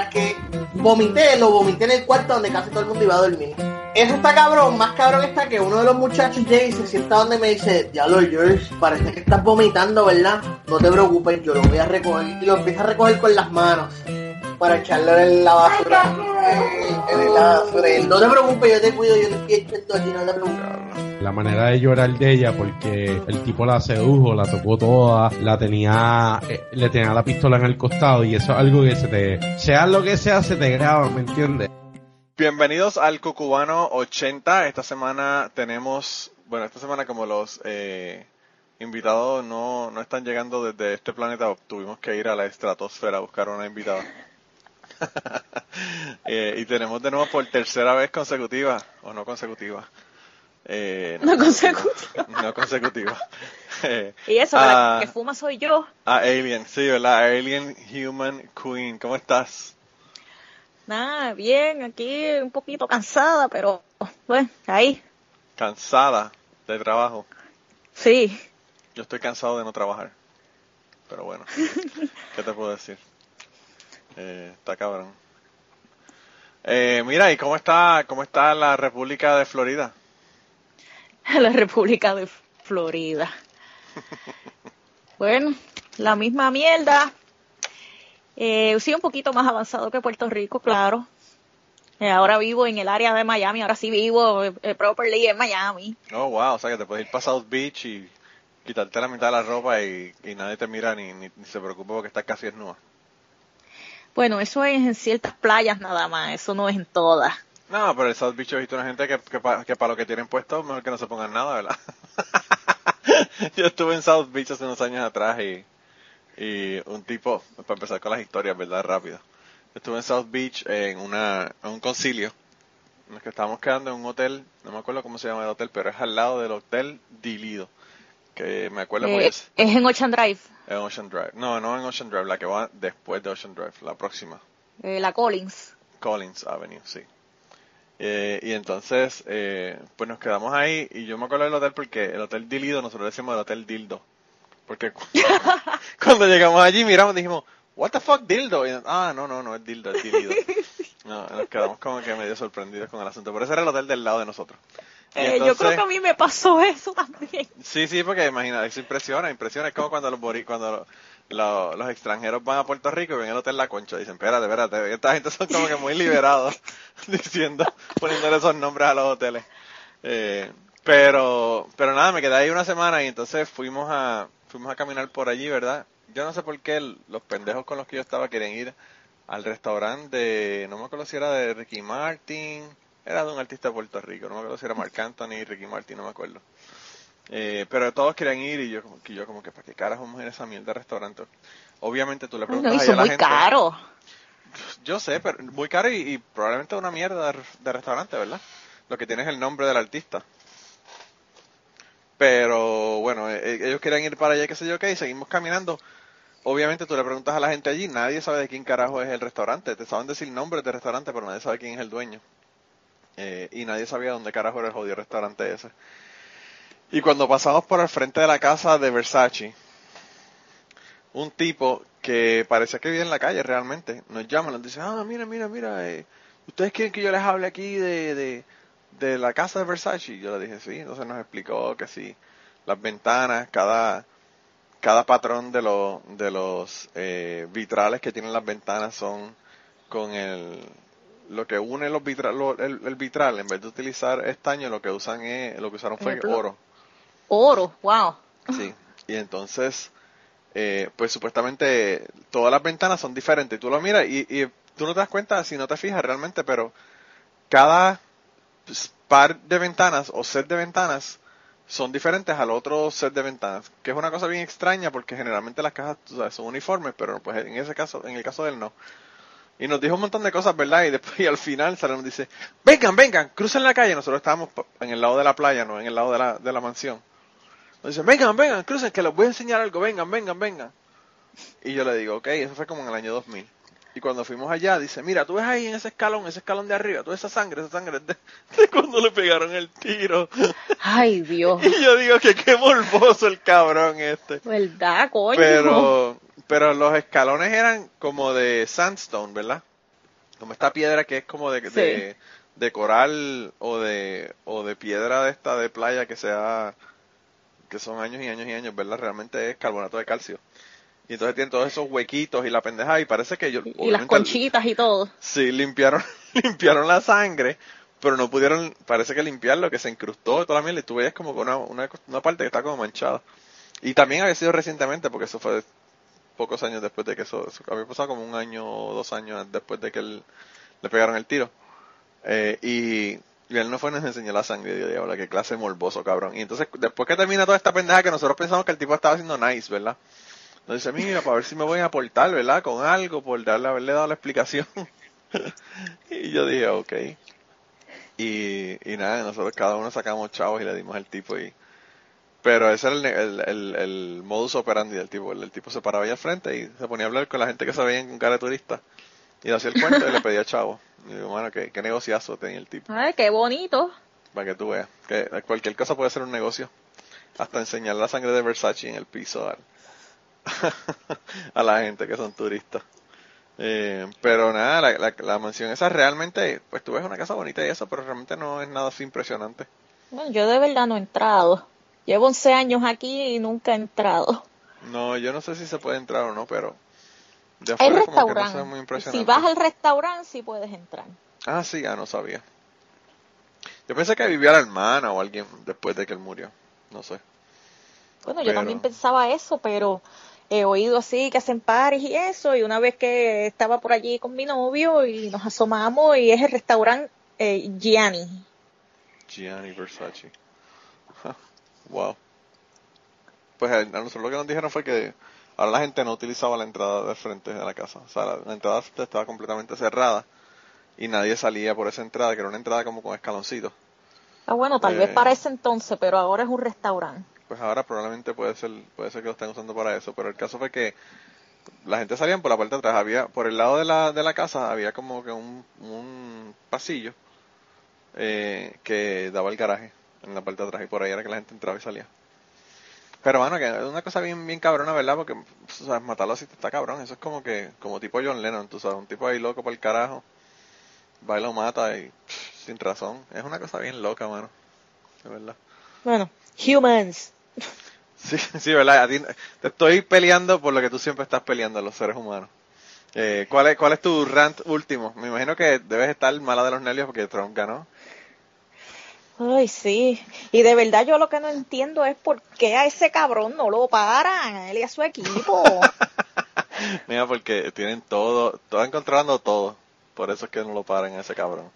las que vomité, lo vomité en el cuarto donde casi todo el mundo iba a dormir. Eso está cabrón, más cabrón está que uno de los muchachos, Jay, se sienta donde me dice, diablo, George, parece que estás vomitando, ¿verdad? No te preocupes, yo lo voy a recoger. Y lo empiezo a recoger con las manos para echarlo en la basura. En la basura. No te preocupes, yo te cuido, yo te estoy echando aquí, no te preocupes. La manera de llorar de ella, porque el tipo la sedujo, la tocó toda, le tenía la pistola en el costado, y eso es algo que sea lo que sea, se te graba, ¿me entiendes? Bienvenidos al Cucubano 80. Esta semana tenemos, como los invitados no están llegando desde este planeta, tuvimos que ir a la estratosfera a buscar una invitada. Y tenemos de nuevo por tercera vez consecutiva, o no consecutiva. No consecutiva. Y eso, la que fuma soy yo. Alien, sí, ¿verdad? Alien Human Queen, ¿cómo estás? Nada, bien, aquí un poquito cansada, pero bueno, ahí. ¿Cansada de trabajo? Sí. Yo estoy cansado de no trabajar, pero bueno, ¿qué te puedo decir? Está cabrón. Mira, ¿y cómo está la República de Florida? La República de Florida. Bueno, la misma mierda. Sí, un poquito más avanzado que Puerto Rico, claro. Ahora vivo en el área de Miami, ahora sí vivo properly en Miami. Oh, wow, o sea que te puedes ir para South Beach y quitarte la mitad de la ropa y nadie te mira ni se preocupa porque estás casi desnuda. Bueno, eso es en ciertas playas nada más, eso no es en todas. No, pero el South Beach he visto una gente que para lo que tienen puesto, mejor que no se pongan nada, ¿verdad? Yo estuve en South Beach hace unos años atrás y un tipo, para empezar con las historias, ¿verdad? Rápido. Estuve en South Beach en un concilio. Nos estábamos quedando en un hotel, no me acuerdo cómo se llama el hotel, pero es al lado del Hotel Delido. Que me acuerdo pues, es en Ocean Drive. En Ocean Drive. No en Ocean Drive, la que va después de Ocean Drive, la próxima. La Collins. Collins Avenue, sí. Y entonces, pues nos quedamos ahí, y yo me acuerdo del hotel porque el Hotel Delido, nosotros decimos el Hotel Dildo. Porque cuando llegamos allí, miramos, dijimos, what the fuck, Dildo? Y, no, es Dildo, es Delido. No, nos quedamos como que medio sorprendidos con el asunto, pero ese era el hotel del lado de nosotros. Entonces, yo creo que a mí me pasó eso también. Sí, porque imagina, eso impresiona, es como cuando los extranjeros van a Puerto Rico y ven el hotel La Concha y dicen, espérate, esta gente son como que muy liberados poniéndole esos nombres a los hoteles. Pero nada, me quedé ahí una semana y entonces fuimos a caminar por allí, ¿verdad? Yo no sé por qué los pendejos con los que yo estaba querían ir al restaurante no me acuerdo si era de Ricky Martin, era de un artista de Puerto Rico, no me acuerdo si era Marc Anthony, Ricky Martin, no me acuerdo. Pero todos querían ir y yo como que ¿para qué caras vamos a ir a esa mierda de restaurante? Obviamente tú le preguntas a la gente. Muy caro. Yo sé, pero muy caro y probablemente una mierda de restaurante, ¿verdad? Lo que tiene es el nombre del artista. Pero bueno, ellos querían ir para allá, qué sé yo qué, y seguimos caminando. Obviamente tú le preguntas a la gente allí, nadie sabe de quién carajo es el restaurante. Te saben decir nombres de restaurante, pero nadie sabe quién es el dueño. Y nadie sabía dónde carajo era el jodido restaurante ese. Y cuando pasamos por el frente de la casa de Versace, un tipo que parecía que vivía en la calle realmente, nos llama, nos dice, mira, ¿ustedes quieren que yo les hable aquí de la casa de Versace? Yo le dije, sí, entonces nos explicó que sí, las ventanas, cada patrón de los vitrales que tienen las ventanas son con lo que une los el vitral, en vez de utilizar estaño, lo que usaron fue oro. Oro, wow. Sí, y entonces, pues supuestamente todas las ventanas son diferentes. Tú lo miras y tú no te das cuenta si no te fijas realmente, pero cada par de ventanas o set de ventanas son diferentes al otro set de ventanas, que es una cosa bien extraña porque generalmente las cajas, tú sabes, son uniformes, pero pues en el caso de él no. Y nos dijo un montón de cosas, ¿verdad? Y después, y al final, Sara nos dice, vengan, crucen la calle. Nosotros estábamos en el lado de la playa, no en el lado de la mansión. Nos dice, vengan, crucen, que les voy a enseñar algo, vengan. Y yo le digo, ok, eso fue como en el año 2000. Y cuando fuimos allá, dice, mira, tú ves ahí en ese escalón de arriba, toda esa sangre de cuando le pegaron el tiro. Ay, Dios. Y yo digo que qué morboso el cabrón este. ¿Verdad, coño? Pero los escalones eran como de sandstone, ¿verdad? Como esta piedra que es como de, sí, de coral o de piedra de esta de playa que son años y años y años, ¿verdad? Realmente es carbonato de calcio. Y entonces tienen todos esos huequitos y la pendejada, y parece que ellos... Y las conchitas y todo. Sí, limpiaron la sangre, pero no pudieron, parece que limpiarlo, que se incrustó y toda la mierda, y tú veías como una parte que está como manchada. Y también había sido recientemente, porque eso fue pocos años después de que eso había pasado, como un año o 2 años después de que le pegaron el tiro. Y él no fue, nos enseñó la sangre, Dios, diablo, qué clase morboso, cabrón. Y entonces, después que termina toda esta pendeja, que nosotros pensamos que el tipo estaba haciendo nice, ¿verdad? Nos dice, mira, para ver si me voy a aportar, ¿verdad? Con algo, por haberle dado la explicación. Y yo dije, ok. Y nada, nosotros cada uno sacamos chavos y le dimos al tipo y... Pero ese era el modus operandi del tipo. El tipo se paraba ahí al frente y se ponía a hablar con la gente que se veía con cara de turista. Y le hacía el cuento y le pedía chavo. Y digo, bueno, qué negociazo tenía el tipo. Ay, qué bonito. Para que tú veas. Que cualquier cosa puede ser un negocio. Hasta enseñar la sangre de Versace en el piso a la gente que son turistas. Pero nada, la mansión esa realmente, pues tú ves una casa bonita y eso, pero realmente no es nada así impresionante. Bueno, yo de verdad no he entrado. Llevo 11 años aquí y nunca he entrado. No, yo no sé si se puede entrar o no, pero... de afuera el restaurante, como que no es muy impresionante. Si vas al restaurante, sí puedes entrar. Ah, sí, ya no sabía. Yo pensé que vivía la hermana o alguien después de que él murió, no sé. Bueno, yo también pensaba eso, pero he oído así que hacen pares y eso, y una vez que estaba por allí con mi novio y nos asomamos, y es el restaurante Gianni Versace. Wow. Pues a nosotros lo que nos dijeron fue que ahora la gente no utilizaba la entrada de frente de la casa. O sea, la entrada de frente estaba completamente cerrada y nadie salía por esa entrada, que era una entrada como con escaloncitos. Ah, bueno, tal vez para ese entonces, pero ahora es un restaurante. Pues ahora probablemente puede ser que lo estén usando para eso. Pero el caso fue que la gente salía por la parte de atrás. Había, por el lado de la casa había como que un pasillo que daba al garaje. En la parte de atrás, y por ahí era que la gente entraba y salía. Pero bueno, que es una cosa bien, bien cabrona, ¿verdad? Porque, o sea, matarlo así está cabrón. Eso es como que, como tipo John Lennon, tú sabes, un tipo ahí loco para el carajo, va y lo mata y sin razón. Es una cosa bien loca, mano. De verdad. Bueno, humans. Sí, ¿verdad? A ti, te estoy peleando por lo que tú siempre estás peleando, los seres humanos. ¿Cuál es tu rant último? Me imagino que debes estar mala de los nervios porque Trump ganó. Ay, sí. Y de verdad yo lo que no entiendo es por qué a ese cabrón no lo paran, a él y a su equipo. Mira, porque tienen todo, están encontrando todo. Por eso es que no lo paran a ese cabrón.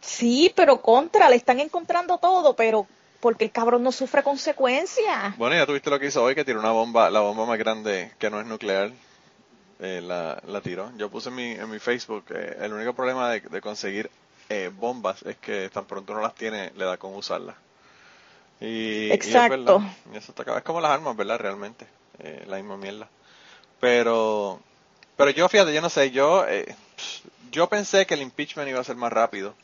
Sí, pero le están encontrando todo, pero porque el cabrón no sufre consecuencias. Bueno, ya tuviste lo que hizo hoy, que tiró una bomba, la bomba más grande que no es nuclear, la tiró. Yo puse en mi Facebook, el único problema de conseguir bombas es que tan pronto no las tiene, le da con usarlas. Exacto. Y eso está, es como las armas, ¿verdad? Realmente, la misma mierda. Pero yo, fíjate, yo no sé, yo pensé que el impeachment iba a ser más rápido.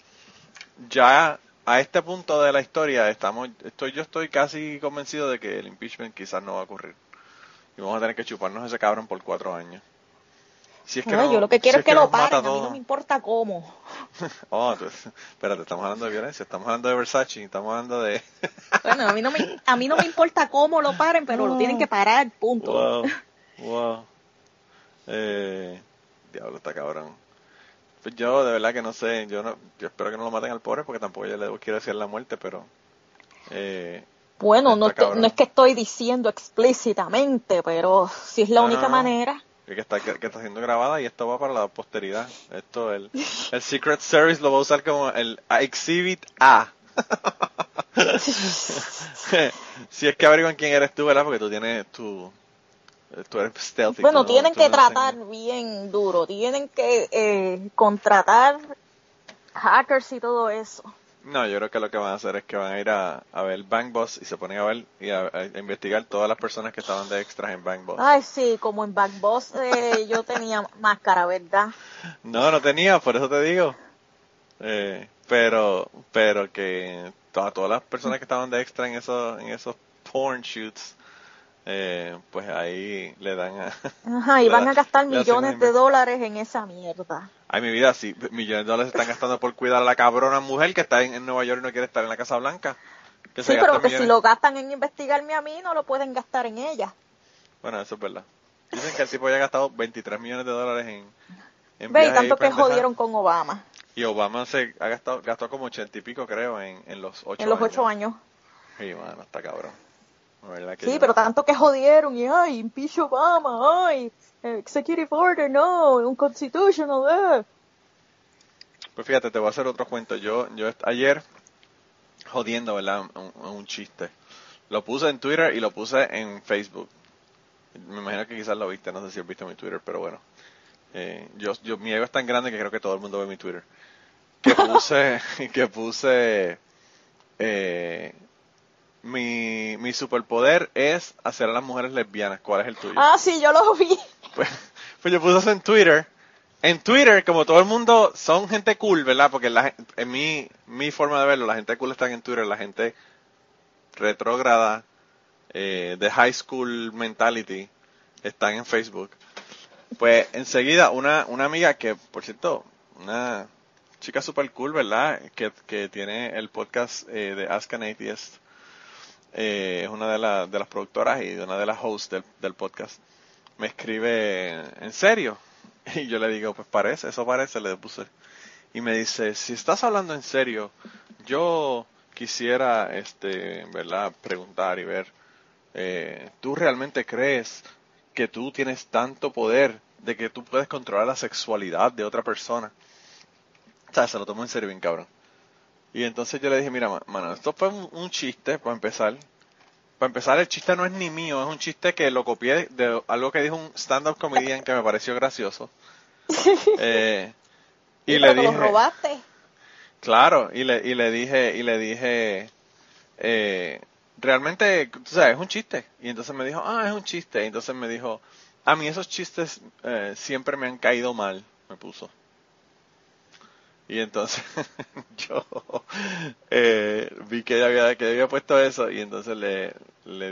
Ya a este punto de la historia yo estoy casi convencido de que el impeachment quizás no va a ocurrir. Y vamos a tener que chuparnos a ese cabrón por 4 años. Si es que yo lo que quiero es que lo paren, a mí no me importa cómo. Entonces, espérate, estamos hablando de violencia, estamos hablando de Versace, estamos hablando de... Bueno, a mí no me importa cómo lo paren, pero lo tienen que parar, punto. Wow. Diablo, está cabrón. Pues yo de verdad que no sé, yo espero que no lo maten al pobre porque tampoco yo le quiero decir la muerte, pero... bueno, no es que estoy diciendo explícitamente, pero si es la única manera... Que está siendo grabada y esto va para la posteridad. Esto el Secret Service lo va a usar como el Exhibit A. Si es que averiguan quién eres tú, ¿verdad? Porque tú tienes tú eres stealthy. Bueno, tienen que tratar bien duro. Tienen que contratar hackers y todo eso. No, yo creo que lo que van a hacer es que van a ir a ver Bang Boss y se ponen a ver y a investigar todas las personas que estaban de extras en Bang Boss. Ay, sí, como en Bang Boss yo tenía máscara, ¿verdad? No tenía, por eso te digo. Pero que todas las personas que estaban de extra en esos porn shoots pues ahí le dan a... Ajá, y van a gastar millones de dólares en esa mierda. Ay, mi vida, sí, millones de dólares se están gastando por cuidar a la cabrona mujer que está en Nueva York y no quiere estar en la Casa Blanca. Que sí, pero que si lo gastan en investigarme a mí, no lo pueden gastar en ella. Bueno, eso es verdad. Dicen que el tipo ya ha gastado 23 millones de dólares en viajes. Ve, tanto que jodieron con Obama. Y Obama se ha gastó como 80 y pico, creo, en los 8 años. En los 8 años. Sí, mano, está cabrón. Sí, pero tanto que jodieron, y ay, impeach Obama, ay, executive order, no, un constitutional. Pues fíjate, te voy a hacer otro cuento. Yo ayer, jodiendo, ¿verdad? Un chiste. Lo puse en Twitter y lo puse en Facebook. Me imagino que quizás lo viste, no sé si has visto mi Twitter, pero bueno. Yo mi ego es tan grande que creo que todo el mundo ve mi Twitter. Que puse... Mi superpoder es hacer a las mujeres lesbianas. ¿Cuál es el tuyo? Ah, sí, yo lo vi. Pues yo puse eso en Twitter. En Twitter, como todo el mundo, son gente cool, ¿verdad? Porque en mi forma de verlo, la gente cool está en Twitter. La gente retrógrada, de high school mentality, están en Facebook. Pues enseguida una amiga que, por cierto, una chica super cool, ¿verdad? Que tiene el podcast de Ask an Atheist. Es una de las productoras y una de las hosts del podcast. Me escribe, ¿en serio? Y yo le digo, pues parece, eso parece, le puse. Y me dice, si estás hablando en serio, yo quisiera, ¿verdad?, preguntar y ver, ¿tú realmente crees que tú tienes tanto poder de que tú puedes controlar la sexualidad de otra persona? O sea, se lo tomo en serio bien cabrón. Y entonces yo le dije, mira, mano, esto fue un chiste, para empezar. Para empezar, el chiste no es ni mío, es un chiste que lo copié de algo que dijo un stand-up comedian que me pareció gracioso. Y le dije... ¿Lo robaste? Claro, y le dije, realmente, tú sabes, es un chiste. Y entonces me dijo, es un chiste. Y entonces me dijo, a mí esos chistes siempre me han caído mal, me puso. Y entonces yo vi que ella había puesto eso y entonces le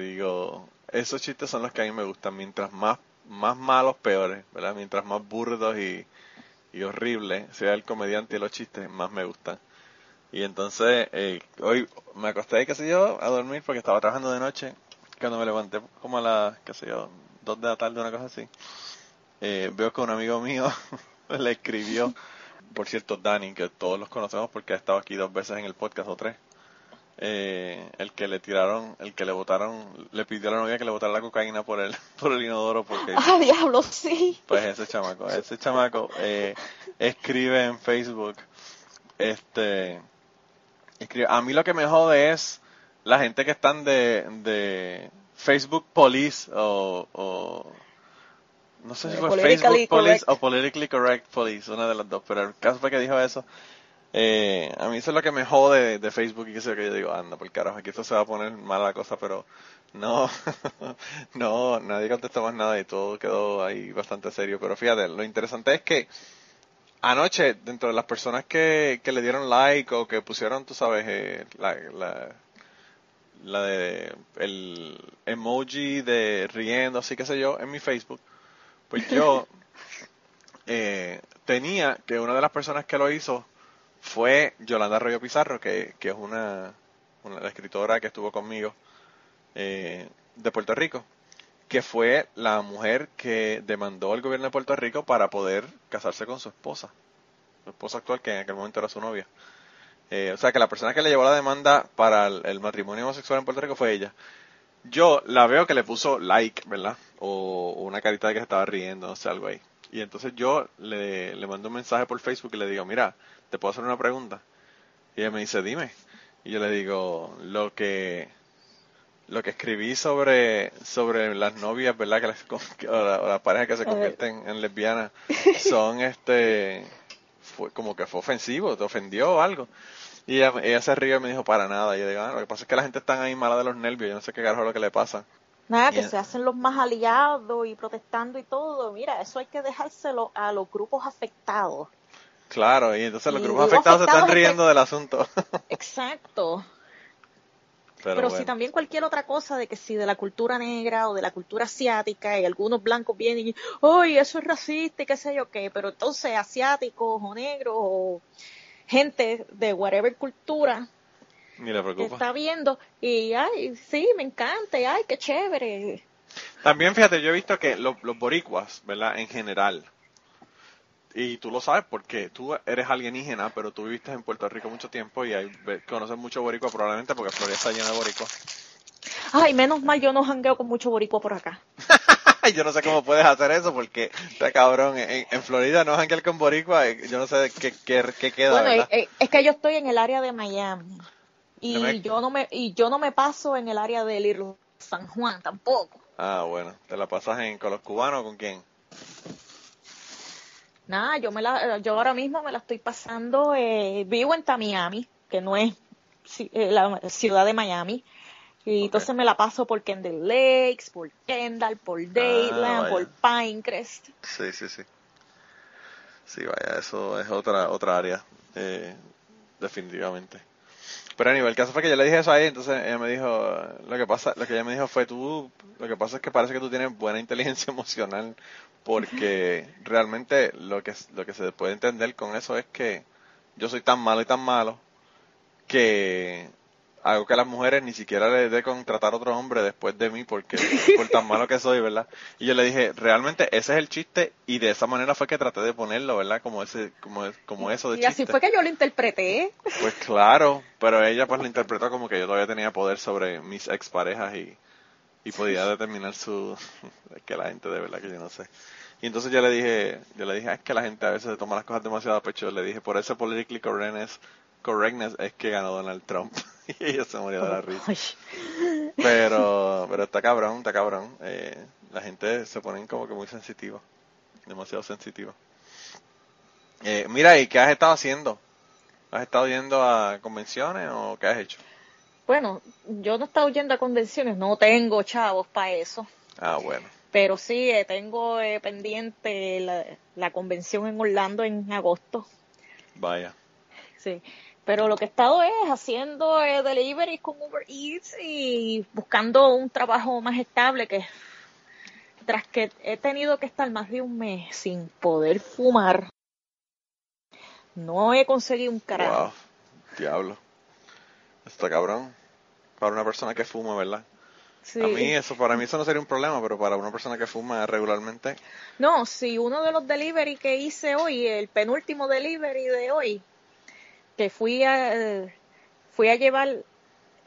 digo, esos chistes son los que a mí me gustan, mientras más malos, peores, ¿verdad? Mientras más burdos y horribles sea el comediante y los chistes, más me gustan. Y entonces hoy me acosté, qué sé yo, a dormir porque estaba trabajando de noche. Cuando me levanté como a las, qué sé yo, 2 de la tarde, una cosa así, veo que un amigo mío le escribió. Por cierto, Dani, que todos los conocemos porque ha estado aquí 2 veces en el podcast o 3, le pidió a la novia que le botara la cocaína por el inodoro porque... ¡Ah, diablo, sí! Pues ese chamaco escribe en Facebook, escribe, a mí lo que me jode es la gente que están de Facebook Police o no sé si fue Facebook Police o Politically Correct Police, una de las dos, pero el caso fue que dijo eso. A mí eso es lo que me jode de Facebook y que sé que yo digo, anda, por carajo, aquí esto se va a poner mala cosa, pero no, nadie contestó más nada y todo quedó ahí bastante serio. Pero fíjate, lo interesante es que anoche, dentro de las personas que le dieron like o que pusieron, tú sabes, la de el emoji de riendo, así que sé yo, en mi Facebook, pues yo tenía que una de las personas que lo hizo fue Yolanda Arroyo Pizarro, que es una escritora que estuvo conmigo de Puerto Rico, que fue la mujer que demandó al gobierno de Puerto Rico para poder casarse con su esposa actual, que en aquel momento era su novia. O sea que la persona que le llevó la demanda para el matrimonio homosexual en Puerto Rico fue ella. Yo la veo que le puso like, ¿verdad? O una carita de que se estaba riendo, no sé, algo ahí. Y entonces yo le mando un mensaje por Facebook y le digo, mira, ¿te puedo hacer una pregunta? Y ella me dice, dime. Y yo le digo, lo que escribí sobre las novias, ¿verdad? O las parejas que se convierten en lesbianas son, como que fue ofensivo, te ofendió o algo. Y ella se rió y me dijo, para nada. Y yo digo, lo que pasa es que la gente está ahí mala de los nervios. Yo no sé qué carajo es lo que le pasa. Nada, y que se hacen los más aliados y protestando y todo. Mira, eso hay que dejárselo a los grupos afectados. Claro, y entonces los grupos afectados se están riendo del asunto. Exacto. Pero bueno, si también cualquier otra cosa, de que si de la cultura negra o de la cultura asiática, y algunos blancos vienen y, ¡ay, eso es racista! Y qué sé yo qué, pero entonces asiáticos o negros o gente de whatever cultura que está viendo, y ¡ay, sí, me encanta! Y, ¡ay, qué chévere! También, fíjate, yo he visto que los boricuas, ¿verdad?, en general, y tú lo sabes porque tú eres alienígena, pero tú viviste en Puerto Rico mucho tiempo y conoces mucho boricua probablemente porque Florida está llena de boricua. Ay, menos mal yo no jangueo con mucho boricua por acá. Yo no sé cómo puedes hacer eso porque, está cabrón, en Florida no janguear con boricua, yo no sé de qué queda. Bueno, es que yo estoy en el área de Miami y yo no me paso en el área del Irlo San Juan tampoco. Ah, bueno, ¿te la pasas con los cubanos o con quién? Nada, yo ahora mismo me la estoy pasando, vivo en Tamiami, que no es la ciudad de Miami, y entonces me la paso por Kendall Lakes, por Kendall, por Dayland, por Pinecrest. Sí, sí, sí. Sí, vaya, eso es otra área, definitivamente. Pero anyway, el caso fue que yo le dije eso a ella, entonces ella me dijo, lo que ella me dijo fue, lo que pasa es que parece que tú tienes buena inteligencia emocional, porque realmente lo que se puede entender con eso es que yo soy tan malo, que hago que a las mujeres ni siquiera les dé contratar a otro hombre después de mí, porque por tan malo que soy, ¿verdad? Y yo le dije, realmente ese es el chiste, y de esa manera fue que traté de ponerlo, ¿verdad? Como eso de chiste. Y así fue que yo lo interpreté. Pues claro, pero ella pues lo interpretó como que yo todavía tenía poder sobre mis exparejas y podía determinar es que la gente de verdad que yo no sé. Y entonces yo le dije, es que la gente a veces se toma las cosas demasiado a pecho. Le dije, por eso politically correctness es que ganó Donald Trump. Y ella se moría de la risa. Pero está cabrón. La gente se pone como que muy sensitiva. Demasiado sensitiva. Mira, ¿y qué has estado haciendo? ¿Has estado yendo a convenciones o qué has hecho? Bueno, yo no he estado yendo a convenciones. No tengo chavos para eso. Ah, bueno. Pero sí, tengo pendiente la convención en Orlando en agosto. Vaya. Sí. Pero lo que he estado es haciendo deliveries con Uber Eats y buscando un trabajo más estable, que tras que he tenido que estar más de un mes sin poder fumar, no he conseguido un carajo. Wow, diablo. Está cabrón. Para una persona que fuma, ¿verdad? Sí. Para mí eso no sería un problema, pero para una persona que fuma regularmente. No, sí, uno de los delivery que hice hoy, el penúltimo delivery de hoy, que fui a llevar,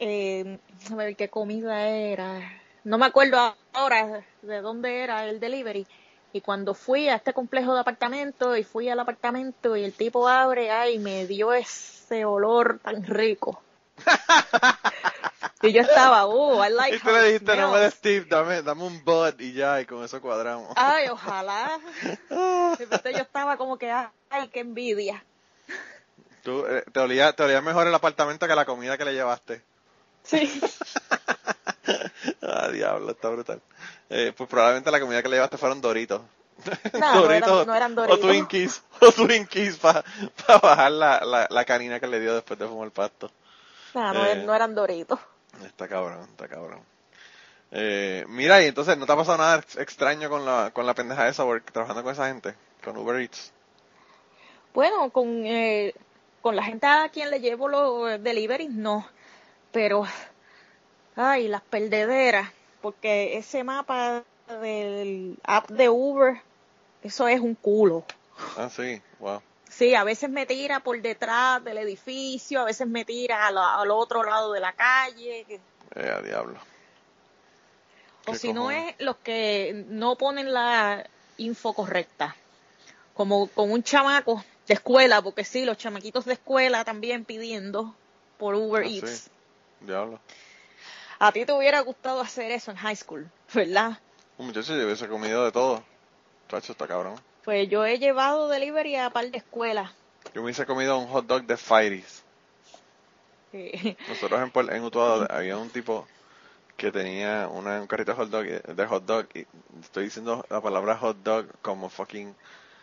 a ver qué comida era, no me acuerdo ahora de dónde era el delivery, y cuando fui a este complejo de apartamentos, y fui al apartamento, y el tipo abre, ay, me dio ese olor tan rico. Y yo estaba, I like. Y tú le dijiste, no me des tip, dame un bud y ya, y con eso cuadramos. Ay, ojalá. Entonces yo estaba como que, ay, qué envidia. Tú, te olía mejor el apartamento que la comida que le llevaste. Sí. Ah, diablo, está brutal. Pues probablemente la comida que le llevaste fueron Doritos. No, Doritos, no eran Doritos. O Twinkies para bajar la canina que le dio después de fumar el pasto. No eran Doritos. Está cabrón. Mira, y entonces, ¿no te ha pasado nada extraño con la pendeja esa, trabajando con esa gente? Con Uber Eats. Bueno, con la gente a quien le llevo los deliveries, no. Pero, ay, las perdederas. Porque ese mapa del app de Uber, eso es un culo. Ah, sí, wow. Sí, a veces me tira por detrás del edificio, a veces me tira al otro lado de la calle. Diablo. O si no es los que no ponen la info correcta. Como con un chamaco de escuela, porque sí, los chamaquitos de escuela también pidiendo por Uber Eats. Sí. Diablo. A ti te hubiera gustado hacer eso en high school, ¿verdad? Un muchacho yo hubiese comido de todo. Chacho, está cabrón. Pues yo he llevado delivery a par de escuelas. Yo me hubiese comido un hot dog de Fireys. Sí. Nosotros en Utuado había un tipo que tenía un carrito de hot dog. Y estoy diciendo la palabra hot dog como fucking...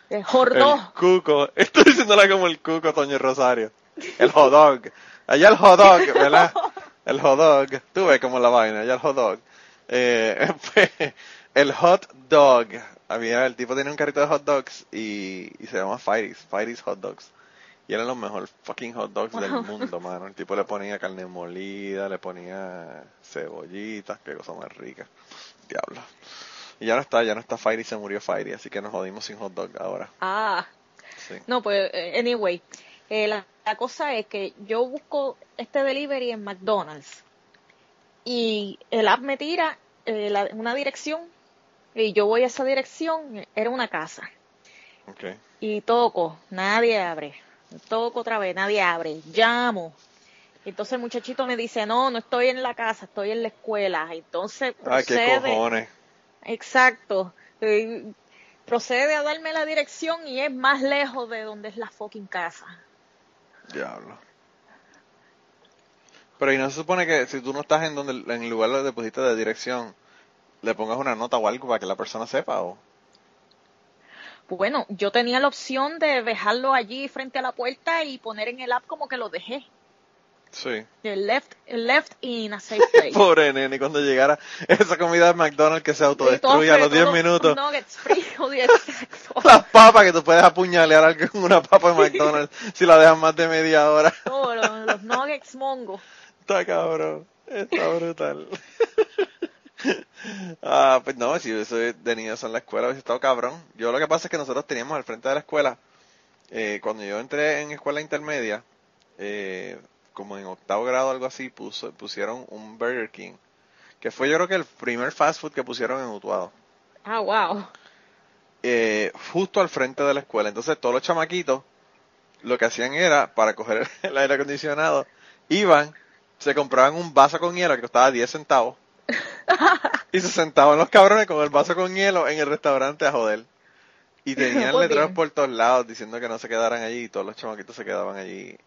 El jordó. El cuco. Estoy diciéndola como el cuco, Toño Rosario. El hot dog. Allá el hot dog, ¿verdad? el hot dog, tú ves como la vaina, ya el hot dog. El hot dog, había, el tipo tenía un carrito de hot dogs y se llama Fireys Hot Dogs. Y eran los mejores fucking hot dogs del mundo, mano. El tipo le ponía carne molida, le ponía cebollitas, qué cosa más rica. Diablo. Y ya no está Firey, se murió Firey, así que nos jodimos sin hot dog ahora. Ah. Sí. No, pues, anyway. La cosa es que yo busco este delivery en McDonald's. Y el app me tira una dirección. Y yo voy a esa dirección, era una casa. Okay. Y toco, nadie abre. Toco otra vez, nadie abre, llamo. Entonces el muchachito me dice, no estoy en la casa, estoy en la escuela. Entonces procede, qué cojones. Exacto, procede a darme la dirección y es más lejos de donde es la fucking casa. Diablo. Pero ¿y no se supone que si tú no estás en el lugar donde pusiste de dirección, le pongas una nota o algo para que la persona sepa o...? Bueno, yo tenía la opción de dejarlo allí frente a la puerta y poner en el app como que lo dejé. Sí. Left in a safe place. Pobre nene, cuando llegara esa comida de McDonald's que se autodestruye a los 10 minutos. Nuggets free, exacto. Las papas que tú puedes apuñalear con una papa de McDonald's si la dejas más de media hora. No, los nuggets mongo. Está cabrón, está brutal. Ah, pues no, si hubiese tenido eso en la escuela hubiese estado cabrón. Yo lo que pasa es que nosotros teníamos al frente de la escuela, cuando yo entré en escuela intermedia, como en octavo grado o algo así, pusieron un Burger King, que fue yo creo que el primer fast food que pusieron en Utuado. Ah, wow. Justo al frente de la escuela. Entonces todos los chamaquitos lo que hacían era, para coger el aire acondicionado, iban, se compraban un vaso con hielo que costaba 10 centavos. Y se sentaban los cabrones con el vaso con hielo en el restaurante a joder. Y tenían letreros por todos lados diciendo que no se quedaran allí. Y todos los chamaquitos se quedaban allí.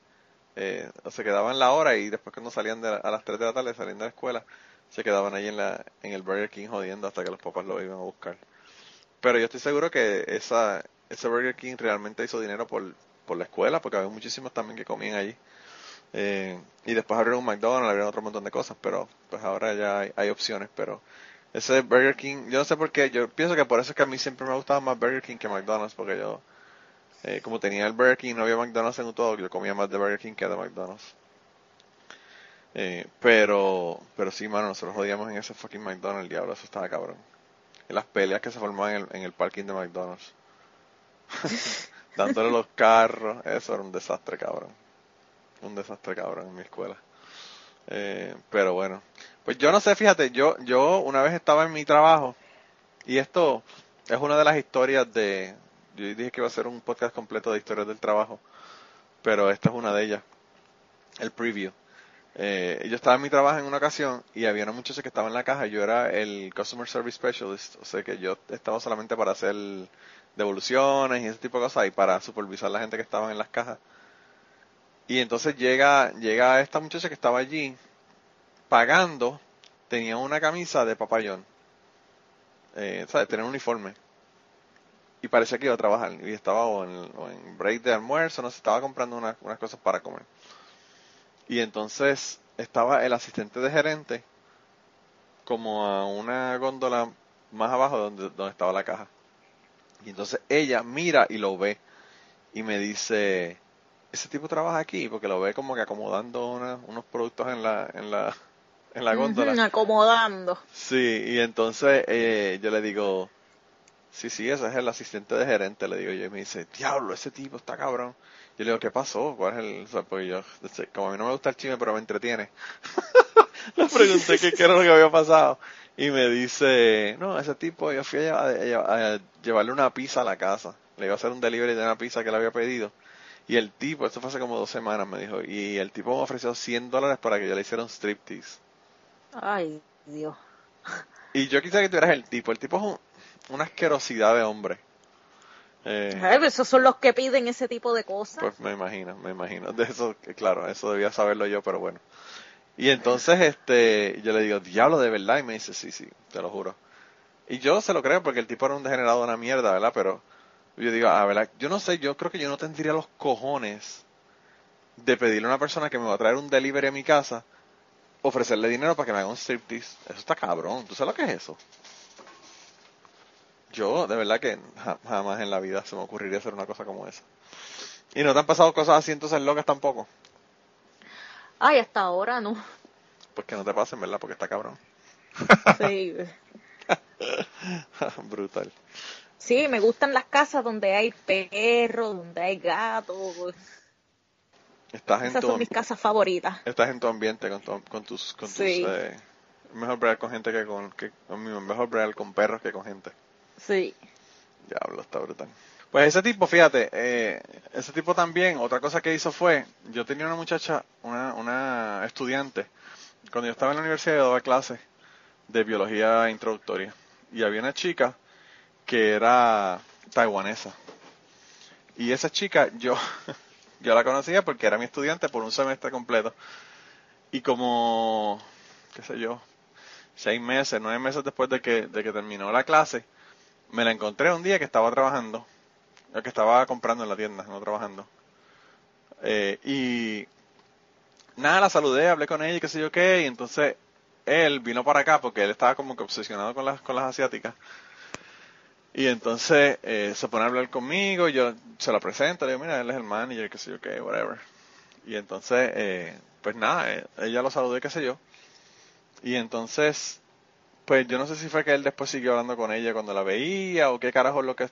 O se quedaban la hora y después cuando salían a las 3 de la tarde, saliendo de la escuela, se quedaban allí en el Burger King jodiendo hasta que los papás lo iban a buscar. Pero yo estoy seguro que ese Burger King realmente hizo dinero por la escuela, porque había muchísimos también que comían allí. Y después abrieron un McDonald's, abrieron otro montón de cosas, pero pues ahora ya hay opciones. Pero ese Burger King, yo no sé por qué, yo pienso que por eso es que a mí siempre me ha gustado más Burger King que McDonald's, porque yo, como tenía el Burger King, no había McDonald's en todo, yo comía más de Burger King que de McDonald's. Pero sí, mano, nosotros jodíamos en ese fucking McDonald's, diablo, eso estaba cabrón. En las peleas que se formaban en el parking de McDonald's, dándole los carros, eso era un desastre, cabrón. Un desastre cabrón en mi escuela. Pero bueno. Pues yo no sé, fíjate, yo una vez estaba en mi trabajo, y esto es una de las historias de... Yo dije que iba a hacer un podcast completo de historias del trabajo, pero esta es una de ellas. El preview. Yo estaba en mi trabajo en una ocasión, y había una muchacha que estaba en la caja, yo era el Customer Service Specialist, o sea que yo estaba solamente para hacer devoluciones y ese tipo de cosas, y para supervisar a la gente que estaba en las cajas. Y entonces llega esta muchacha que estaba allí pagando, tenía una camisa de papayón, ¿sabes? Tenía un uniforme y parecía que iba a trabajar y estaba o en break de almuerzo, no se estaba comprando unas cosas para comer. Y entonces estaba el asistente de gerente como a una góndola más abajo donde estaba la caja. Y entonces ella mira y lo ve y me dice... Ese tipo trabaja aquí porque lo ve como que acomodando unos productos en la góndola. Acomodando. Sí, y entonces yo le digo, sí, ese es el asistente de gerente, le digo yo. Y me dice, diablo, ese tipo está cabrón. Yo le digo, ¿qué pasó? ¿Cuál es el...? O sea, porque yo, como a mí no me gusta el chisme, pero me entretiene. Le pregunté qué era lo que había pasado. Y me dice, no, ese tipo, yo fui a llevarle una pizza a la casa. Le iba a hacer un delivery de una pizza que le había pedido. Y el tipo, esto fue hace como 2 semanas, me dijo, y el tipo me ofreció $100 para que yo le hiciera un striptease. Ay, Dios. Y yo quisiera que tú eras el tipo. El tipo es una asquerosidad de hombre. Pero esos son los que piden ese tipo de cosas. Pues me imagino. De eso, claro, eso debía saberlo yo, pero bueno. Y entonces, yo le digo, diablo, de verdad, y me dice, sí, te lo juro. Y yo se lo creo porque el tipo era un degenerado de una mierda, ¿verdad? Pero... yo digo, ¿verdad? Yo no sé, yo creo que yo no tendría los cojones de pedirle a una persona que me va a traer un delivery a mi casa ofrecerle dinero para que me haga un striptease. Eso está cabrón. ¿Tú sabes lo que es eso? Yo, de verdad que jamás en la vida se me ocurriría hacer una cosa como esa. ¿Y no te han pasado cosas así entonces locas tampoco? Ay, hasta ahora no. Pues que no te pasen, ¿verdad? Porque está cabrón. Sí. Brutal. Sí, me gustan las casas donde hay perros, donde hay gatos. Esas son mis casas favoritas. Estás en tu ambiente con tus sí. Mejor bregar con gente mejor bregar con perros que con gente. Sí. Diablo, está brutal. Pues ese tipo, fíjate, ese tipo también, otra cosa que hizo fue, yo tenía una muchacha, una estudiante, cuando yo estaba en la universidad yo daba clases de biología introductoria, y había una chica que era taiwanesa, y esa chica yo la conocía porque era mi estudiante por un semestre completo, y como, qué sé yo, 9 meses después de que terminó la clase, me la encontré un día que estaba trabajando, que estaba comprando en la tienda, no trabajando, y nada, la saludé, hablé con ella y qué sé yo qué, y entonces él vino para acá porque él estaba como que obsesionado con las asiáticas, y entonces se pone a hablar conmigo, yo se la presento, le digo, mira, él es el manager, qué sé yo qué, whatever, y entonces, pues nada, ella lo saludó y qué sé yo, y entonces, pues yo no sé si fue que él después siguió hablando con ella cuando la veía, o qué carajo lo que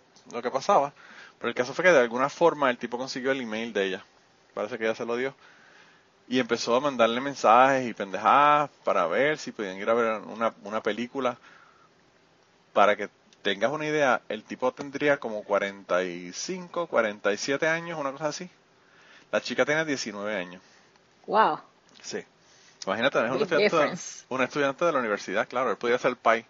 pasaba, pero el caso fue que de alguna forma el tipo consiguió el email de ella, parece que ella se lo dio, y empezó a mandarle mensajes y pendejadas para ver si podían ir a ver una película. Para que tengas una idea, el tipo tendría como 45, 47 años, una cosa así. La chica tiene 19 años. Wow. Sí. Imagínate, es un estudiante de la universidad, claro, él podía ser pai.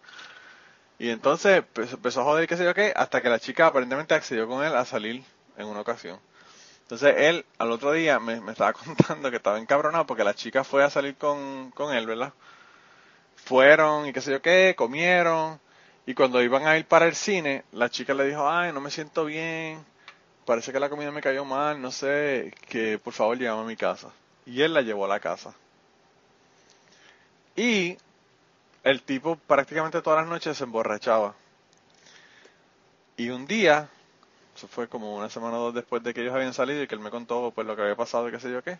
Y entonces empezó a joder qué sé yo qué, hasta que la chica aparentemente accedió con él a salir en una ocasión. Entonces él al otro día me estaba contando que estaba encabronado porque la chica fue a salir con él, ¿verdad? Fueron y qué sé yo qué, comieron, y cuando iban a ir para el cine, la chica le dijo, ay, no me siento bien, parece que la comida me cayó mal, no sé, que por favor llévame a mi casa. Y él la llevó a la casa. Y el tipo prácticamente todas las noches se emborrachaba. Y un día, eso fue como una semana o dos después de que ellos habían salido y que él me contó pues lo que había pasado y qué sé yo qué,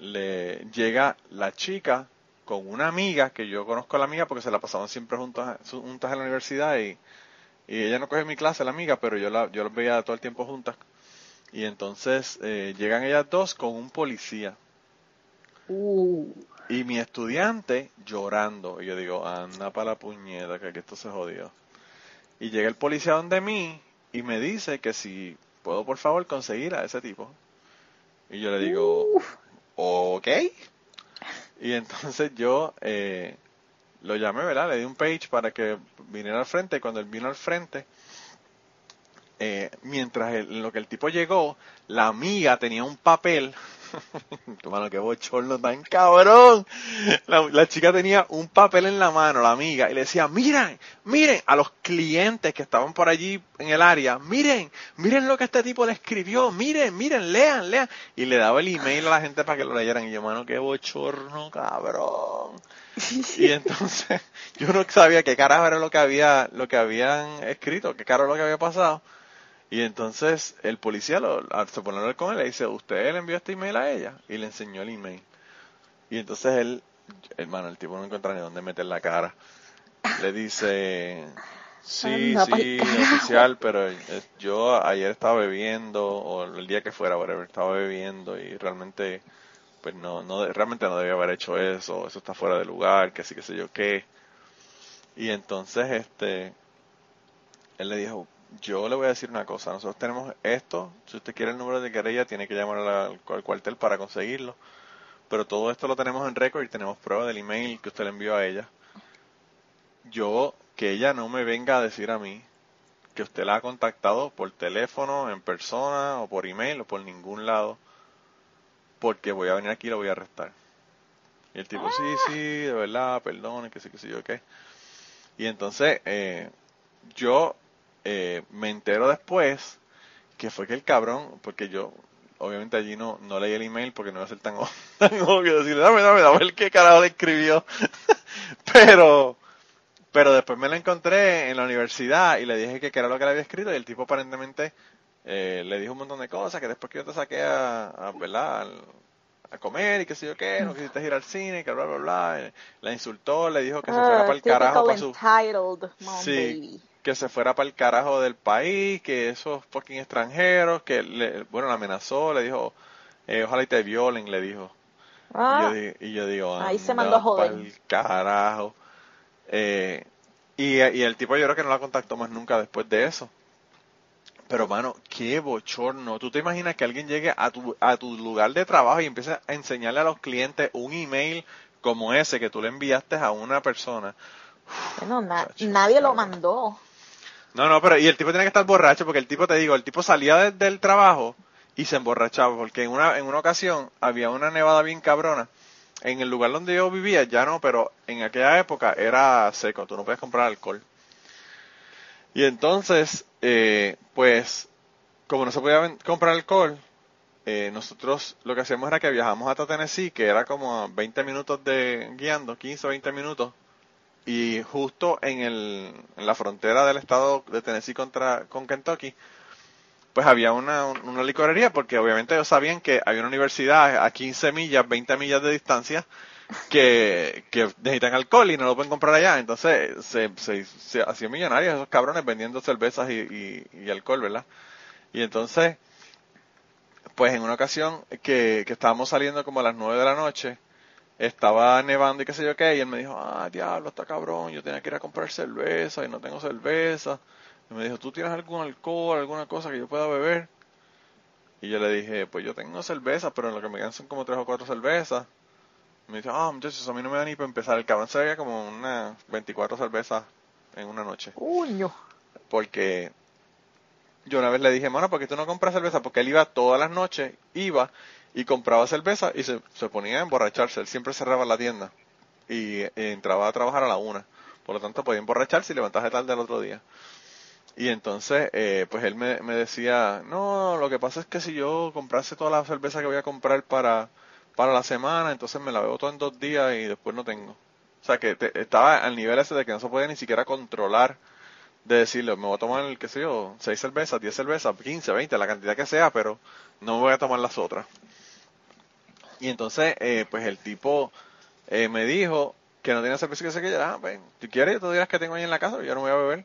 le llega la chica con una amiga, que yo conozco a la amiga porque se la pasaban siempre juntas en la universidad, y ella no cogió mi clase, la amiga, pero yo las veía todo el tiempo juntas. Y entonces llegan ellas dos con un policía. Y mi estudiante llorando. Y yo digo, anda para la puñeta, que esto se jodió. Y llega el policía donde mí y me dice que si puedo, por favor, conseguir a ese tipo. Y yo le digo, ok. Y entonces yo lo llamé, ¿verdad? Le di un page para que viniera al frente. Y cuando él vino al frente, mientras en lo que el tipo llegó, la amiga tenía un papel. Mano, qué bochorno tan cabrón. La chica tenía un papel en la mano, la amiga, y le decía, miren a los clientes que estaban por allí en el área, miren lo que este tipo le escribió, miren, lean, y le daba el email a la gente para que lo leyeran, y yo, mano, qué bochorno, cabrón. Y entonces, yo no sabía qué carajo era lo que habían escrito, qué carajo era lo que había pasado. Y entonces el policía se pone a hablar con él, le dice, usted le envió este email a ella, y le enseñó el email. Y entonces él, hermano, el tipo no encuentra ni dónde meter la cara. Le dice, sí, oficial, pero yo ayer estaba bebiendo, o el día que fuera, whatever, estaba bebiendo, y realmente, pues realmente no debía haber hecho eso está fuera de lugar, que sí, que sé yo qué. Y entonces, él le dijo, yo le voy a decir una cosa, nosotros tenemos esto, si usted quiere el número de querella tiene que llamar al cuartel para conseguirlo, pero todo esto lo tenemos en récord y tenemos prueba del email que usted le envió a ella. Que ella no me venga a decir a mí que usted la ha contactado por teléfono, en persona, o por email, o por ningún lado, porque voy a venir aquí y la voy a arrestar. Y el tipo, sí, de verdad, perdone, que sí, yo qué. Y entonces, me entero después que fue que el cabrón, porque yo obviamente allí no leí el email porque no iba a ser tan obvio decirle, dame el que carajo le escribió. Pero después me lo encontré en la universidad y le dije que era lo que le había escrito y el tipo aparentemente le dijo un montón de cosas, que después que yo te saqué ¿verdad? A comer y qué sé yo qué, no quisiste ir al cine, que bla, bla, bla. La insultó, le dijo que se fuera para el carajo. Para su... Sí, que se fuera para el carajo del país, que esos fucking extranjeros, que la amenazó, le dijo, ojalá y te violen, le dijo. Y yo digo, ahí se mandó a joder. Para el carajo. Y el tipo yo creo que no la contactó más nunca después de eso. Pero, mano, qué bochorno. ¿Tú te imaginas que alguien llegue a tu lugar de trabajo y empiece a enseñarle a los clientes un email como ese que tú le enviaste a una persona? Bueno, nadie lo mandó. No, pero y el tipo tiene que estar borracho porque el tipo salía del trabajo y se emborrachaba porque en una ocasión había una nevada bien cabrona. En el lugar donde yo vivía, ya no, pero en aquella época era seco, tú no podías comprar alcohol. Y entonces, pues, como no se podía comprar alcohol, nosotros lo que hacíamos era que viajamos hasta Tennessee, que era como 20 minutos de guiando, 15 o 20 minutos, y justo en la frontera del estado de Tennessee con Kentucky, pues había una licorería, porque obviamente ellos sabían que había una universidad a 15 millas, 20 millas de distancia, que necesitan alcohol y no lo pueden comprar allá. Entonces se hacían millonarios esos cabrones vendiendo cervezas y alcohol, ¿verdad? Y entonces, pues en una ocasión que estábamos saliendo como a las 9 de la noche, estaba nevando y qué sé yo qué, y él me dijo, diablo, está cabrón, yo tenía que ir a comprar cerveza y no tengo cerveza. Y me dijo, ¿tú tienes algún alcohol, alguna cosa que yo pueda beber? Y yo le dije, pues yo tengo cerveza, pero en lo que me quedan son como 3 o 4 cervezas. Me dice, muchachos, a mí no me da ni para empezar. El cabrón se veía como unas 24 cervezas en una noche. ¡Uño! Porque yo una vez le dije, mano, ¿por qué tú no compras cerveza? Porque él iba todas las noches, iba y compraba cerveza y se ponía a emborracharse. Él siempre cerraba la tienda y entraba a trabajar a la 1. Por lo tanto, podía emborracharse y levantarse tarde al otro día. Y entonces, pues él me decía, no, lo que pasa es que si yo comprase toda la cerveza que voy a comprar para la semana, entonces me la bebo toda en 2 días y después no tengo. O sea, que estaba al nivel ese de que no se podía ni siquiera controlar de decirle, me voy a tomar, qué sé yo, 6 cervezas, 10 cervezas, 15, 20, la cantidad que sea, pero no me voy a tomar las otras. Y entonces, pues el tipo me dijo que no tenía cerveza, que sé que ya, ven, tú quieres, yo te dirás que tengo ahí en la casa, yo no voy a beber.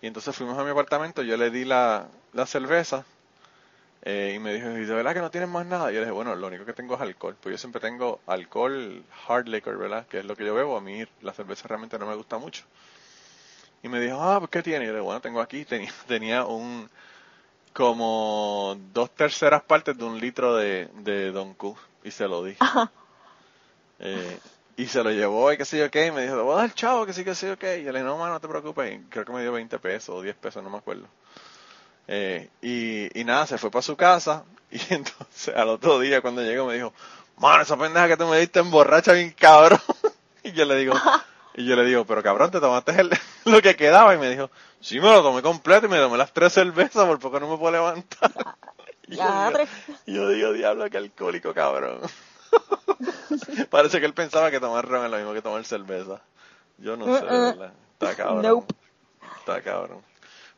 Y entonces fuimos a mi apartamento, yo le di la cerveza, y me dijo, ¿de verdad que no tienes más nada? Y yo le dije, bueno, lo único que tengo es alcohol. Pues yo siempre tengo alcohol, hard liquor, ¿verdad? Que es lo que yo bebo. A mí la cerveza realmente no me gusta mucho. Y me dijo, pues ¿qué tiene? Y yo le dije, bueno, tengo aquí. Tenía como 2/3 partes de 1 litro de Don Q. Y se lo di. Y se lo llevó y qué sé yo qué. Y me dijo, te voy a dar chavo, que sí, ok. Y yo le dije, no, mano, no te preocupes. Y creo que me dio 20 pesos o 10 pesos, no me acuerdo. Y nada, se fue para su casa y entonces al otro día cuando llegó me dijo, mano, esa pendeja que tú me diste emborracha bien cabrón. y yo le digo, pero cabrón, te tomaste lo que quedaba. Y me dijo, sí, me lo tomé completo y me tomé las 3 cervezas, por poco no me puedo levantar. Y yo digo, diablo, qué alcohólico cabrón. Parece que él pensaba que tomar ron es lo mismo que tomar cerveza. Yo no sé, ¿verdad? Está cabrón. Nope. Está cabrón.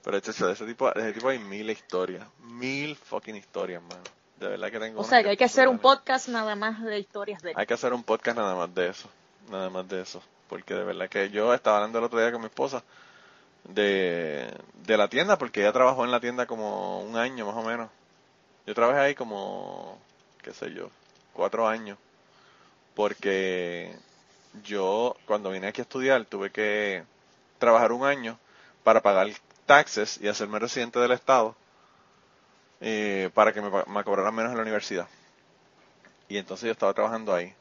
Pero de ese tipo hay 1000 historias. 1000 fucking historias, mano. De verdad que tengo... O sea, que hay que hacer un podcast nada más de historias de él. Hay que hacer un podcast nada más de eso. Nada más de eso. Porque de verdad que yo estaba hablando el otro día con mi esposa de la tienda, porque ella trabajó en la tienda como un año más o menos. Yo trabajé ahí como, qué sé yo, 4 años. Porque yo, cuando vine aquí a estudiar, tuve que trabajar un año para pagar taxes y hacerme residente del estado para que me cobraran menos en la universidad. Y entonces yo estaba trabajando ahí.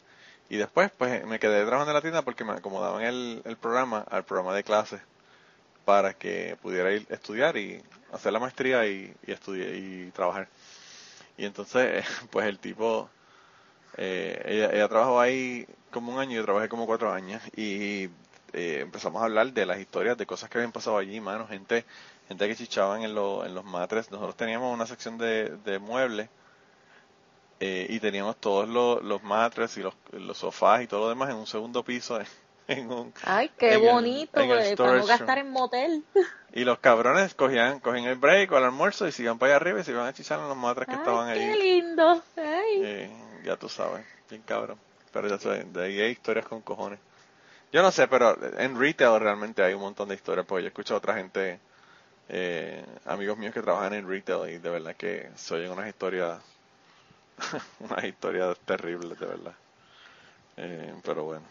Y después pues me quedé trabajando en la tienda porque me acomodaban al programa de clases para que pudiera ir a estudiar y hacer la maestría y estudiar y trabajar. Y entonces pues el tipo, ella trabajó ahí como 1 año y yo trabajé como 4 años. Y empezamos a hablar de las historias, de cosas que habían pasado allí, mano, gente que chichaban en los matres. Nosotros teníamos una sección de muebles y teníamos todos los matres y los sofás y todo lo demás en un segundo piso ¡ay, qué bonito! Para no gastar en motel. Y los cabrones cogían el break o el almuerzo y se iban para allá arriba y se iban a chichar en los matres que estaban ahí. ¡Qué lindo! Ay. Ya tú sabes, bien cabrón. Pero ya sabes, de ahí hay historias con cojones. Yo no sé, pero en retail realmente hay un montón de historias, porque yo escucho a otra gente, amigos míos que trabajan en retail, y de verdad que se oyen unas historias terribles, de verdad. Pero bueno.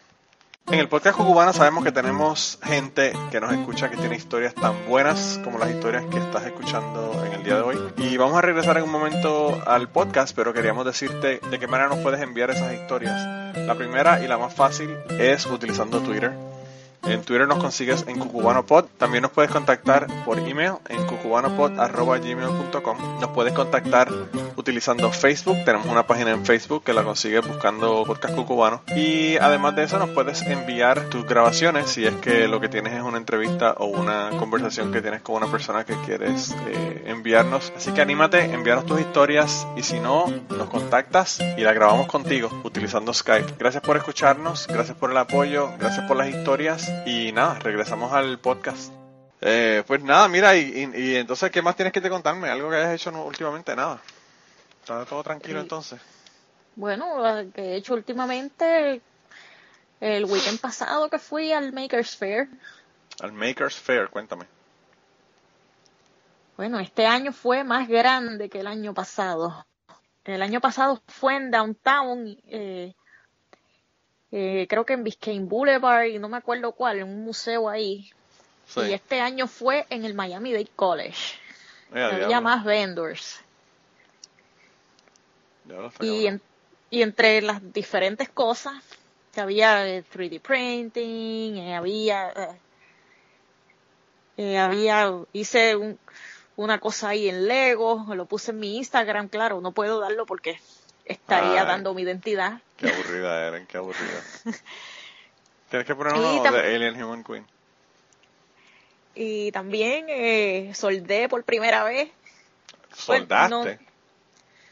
En el podcast Cucubano sabemos que tenemos gente que nos escucha que tiene historias tan buenas como las historias que estás escuchando en el día de hoy. Y vamos a regresar en un momento al podcast, pero queríamos decirte de qué manera nos puedes enviar esas historias. La primera y la más fácil es utilizando Twitter. En Twitter nos consigues en CucubanoPod. También nos puedes contactar por email en cucubanopod@gmail.com. Nos puedes contactar utilizando Facebook. Tenemos una página en Facebook que la consigues buscando Podcast Cucubano. Y además de eso nos puedes enviar tus grabaciones si es que lo que tienes es una entrevista o una conversación que tienes con una persona que quieres enviarnos. Así que anímate, envíanos tus historias y si no, nos contactas y la grabamos contigo utilizando Skype. Gracias por escucharnos, gracias por el apoyo, gracias por las historias. Y nada, regresamos al podcast. Pues nada, mira, y entonces, ¿qué más tienes que te contarme? ¿Algo que hayas hecho últimamente? Nada. ¿Está todo tranquilo entonces? Bueno, lo que he hecho últimamente, el weekend pasado que fui al Maker's Fair. Al Maker's Fair, cuéntame. Bueno, este año fue más grande que el año pasado. El año pasado fue en Downtown, creo que en Biscayne Boulevard y no me acuerdo cuál, en un museo ahí. Sí. Y este año fue en el Miami-Dade College. Había más vendors. Y entre las diferentes cosas, había 3D printing, hice una cosa ahí en Lego, lo puse en mi Instagram, claro, no puedo darlo porque estaría dando mi identidad. Qué aburrida, Eren, qué aburrida. Tienes que poner uno de Alien Human Queen. Y también soldé por primera vez. ¿Soldaste? Pues, no,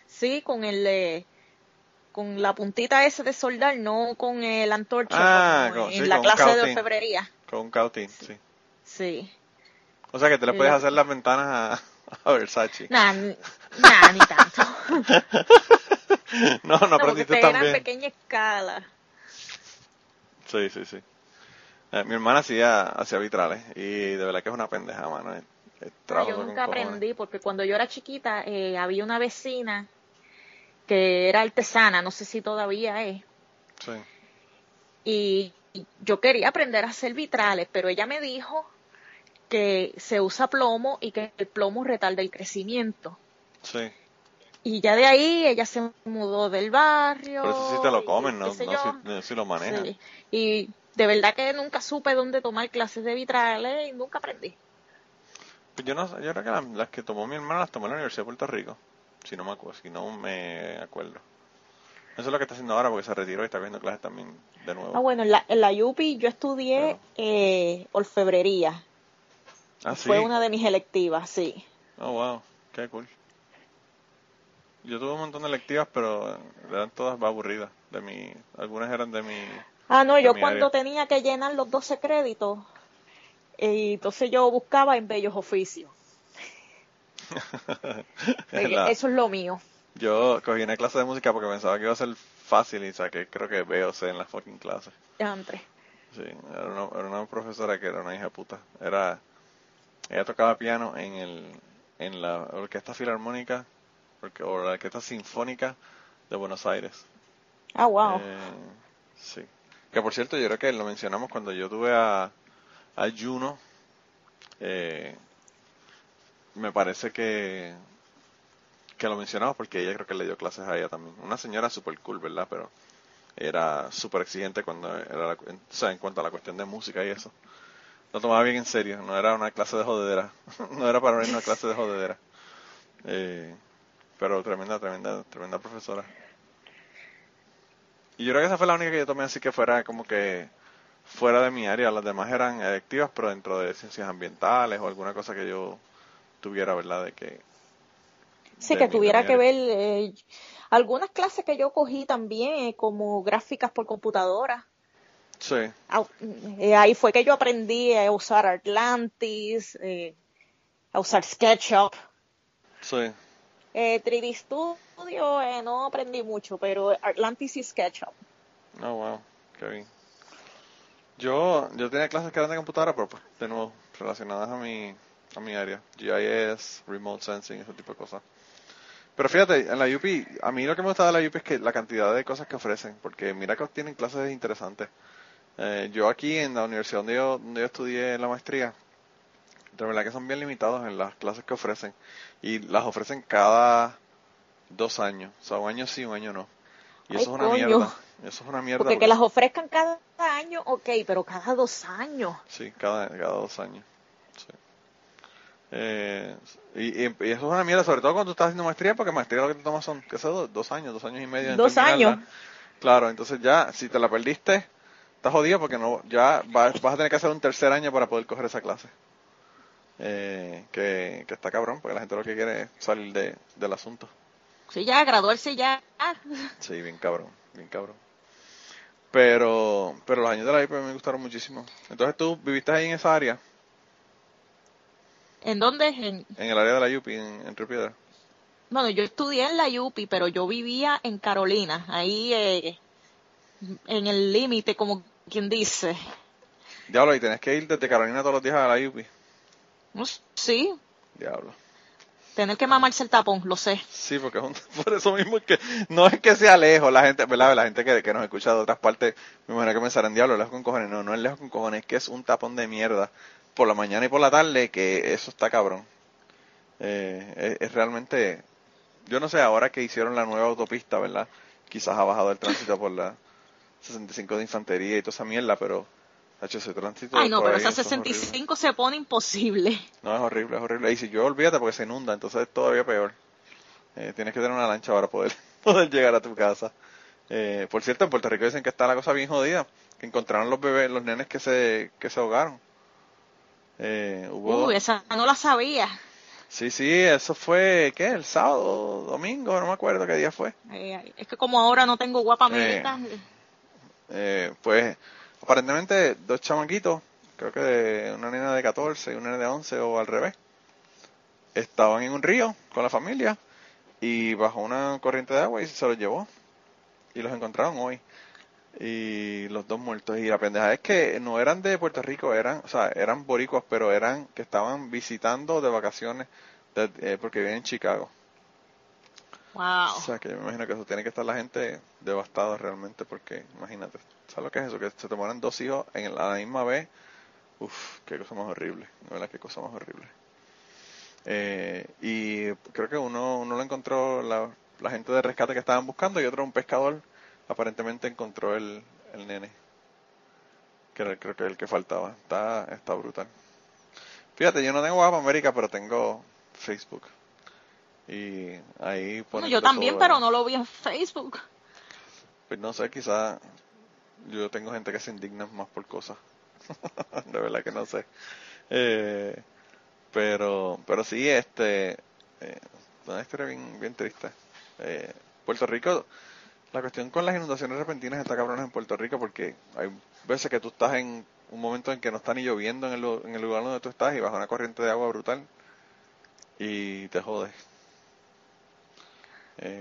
sí, con la puntita esa de soldar, no con la antorcha. En la clase de orfebrería. Con un cautín, sí. Sí. O sea que te le puedes hacer las ventanas a Versace. Nah, ni tanto. No aprendiste tan bien. Era en pequeña escala. Sí. Mi hermana hacía vitrales y de verdad que es una pendeja, mano. Yo nunca aprendí porque cuando yo era chiquita había una vecina que era artesana, no sé si todavía es. Sí. Y yo quería aprender a hacer vitrales, pero ella me dijo que se usa plomo y que el plomo retarda el crecimiento. Sí. Y ya de ahí ella se mudó del barrio. Pero eso sí te lo comen, ¿no? No si lo manejan. Sí. Y de verdad que nunca supe dónde tomar clases de vitrales y nunca aprendí. Pues yo creo que las que tomó mi hermana las tomó en la Universidad de Puerto Rico, si no me acuerdo. Eso es lo que está haciendo ahora porque se retiró y está viendo clases también de nuevo. Bueno, en la UPI yo estudié orfebrería. Ah, sí. Fue una de mis electivas, sí. Oh, wow, qué cool. Yo tuve un montón de electivas, pero eran todas aburridas. Algunas eran de mi... yo cuando tenía que llenar los 12 créditos, entonces yo buscaba en bellos oficios. Eso es lo mío. Yo cogí una clase de música porque pensaba que iba a ser fácil y saqué, creo que B o C en la fucking clase. André. Sí, era una profesora que era una hija puta. Ella tocaba piano en la orquesta filarmónica o la Orquesta Sinfónica de Buenos Aires. Ah, wow. Sí. Que por cierto, yo creo que lo mencionamos cuando yo tuve a Juno. Me parece que lo mencionamos porque ella creo que le dio clases a ella también. Una señora super cool, ¿verdad? Pero era super exigente en cuanto a la cuestión de música y eso. Lo tomaba bien en serio. No era una clase de jodedera. No era para mí una clase de jodedera. Pero tremenda profesora. Y yo creo que esa fue la única que yo tomé así que fuera como que fuera de mi área. Las demás eran electivas, pero dentro de ciencias ambientales o alguna cosa que yo tuviera, ¿verdad? Sí, que tuviera que ver... Algunas clases que yo cogí también, como gráficas por computadora. Sí. Ahí fue que yo aprendí a usar Atlantis, a usar SketchUp. Sí. 3D Studio no aprendí mucho, pero Atlantis y SketchUp. Oh, wow, qué bien. Yo tenía clases que eran de computadora, pero pues, de nuevo, relacionadas a mi área. GIS, Remote Sensing, ese tipo de cosas. Pero fíjate, en la UP, a mí lo que me gusta de la UP es que la cantidad de cosas que ofrecen, porque mira que tienen clases interesantes. Yo aquí en la universidad donde yo estudié la maestría, de verdad que son bien limitados en las clases que ofrecen. Y las ofrecen cada 2 años. O sea, un año sí, un año no. Y eso es una mierda. Eso es una mierda. Porque que las ofrezcan cada año, ok, pero cada 2 años. Sí, cada 2 años. Sí. Y eso es una mierda, sobre todo cuando tú estás haciendo maestría, porque maestría lo que te tomas son, qué sé, 2 años y medio. 2 años. Claro, entonces ya, si te la perdiste, estás jodido porque no, ya vas a tener que hacer un tercer año para poder coger esa clase. Que está cabrón, porque la gente lo que quiere es salir del asunto. Sí, ya, graduarse ya. Sí, bien cabrón, bien cabrón. Pero los años de la IP me gustaron muchísimo. Entonces, ¿tú viviste ahí en esa área? ¿En dónde? En el área de la UPI, en Río Piedra. Bueno, yo estudié en la UPI, pero yo vivía en Carolina, ahí en el límite, como quien dice. Diablo, y tenés que ir desde Carolina todos los días a la UPI. Sí. Diablo. Tener que mamarse el tapón, lo sé. Sí, porque por eso mismo es que no es que sea lejos, la gente, ¿verdad? La gente que nos escucha de otras partes, me imagino que pensarán, diablo, lejos con cojones. No, no es lejos con cojones, es que es un tapón de mierda por la mañana y por la tarde, que eso está cabrón. Es realmente, yo no sé, ahora que hicieron la nueva autopista, ¿verdad? Quizás ha bajado el tránsito por la 65 de Infantería y toda esa mierda, pero... Ay, no, pero esa 65 se pone imposible. No, es horrible, es horrible. Y si yo, olvídate, porque se inunda, entonces es todavía peor. Tienes que tener una lancha para poder llegar a tu casa. Por cierto, en Puerto Rico dicen que está la cosa bien jodida, que encontraron los bebés, los nenes que se ahogaron. Uy, esa no la sabía. Sí, eso fue, ¿qué? El sábado, domingo, no me acuerdo qué día fue. Es que como ahora no tengo guapa médica. Pues... Aparentemente 2 chamaquitos, creo que una nena de 14 y una nena de 11 o al revés, estaban en un río con la familia y bajó una corriente de agua y se los llevó. Y los encontraron hoy. Y los 2 muertos. Y la pendeja es que no eran de Puerto Rico, eran boricuas, pero eran que estaban visitando de vacaciones porque viven en Chicago. Wow. O sea, que yo me imagino que eso tiene que estar la gente devastada realmente, porque imagínate, ¿sabes lo que es eso? Que se te mueran 2 hijos a la misma vez. Uf, qué cosa más horrible, de verdad, qué cosa más horrible. Y creo que uno lo encontró la gente de rescate que estaban buscando, y otro, un pescador, aparentemente encontró el nene, que era creo que el que faltaba. Está brutal. Fíjate, yo no tengo WhatsApp América, pero tengo Facebook. Y ahí ponen yo también, todo, pero no lo vi en Facebook. Pues no sé, quizás yo tengo gente que se indigna más por cosas. De verdad que no sé. Pero sí, una historia bien, bien triste. Puerto Rico, la cuestión con las inundaciones repentinas está cabrona en Puerto Rico, porque hay veces que tú estás en un momento en que no está ni lloviendo en el lugar donde tú estás, y baja una corriente de agua brutal y te jodes.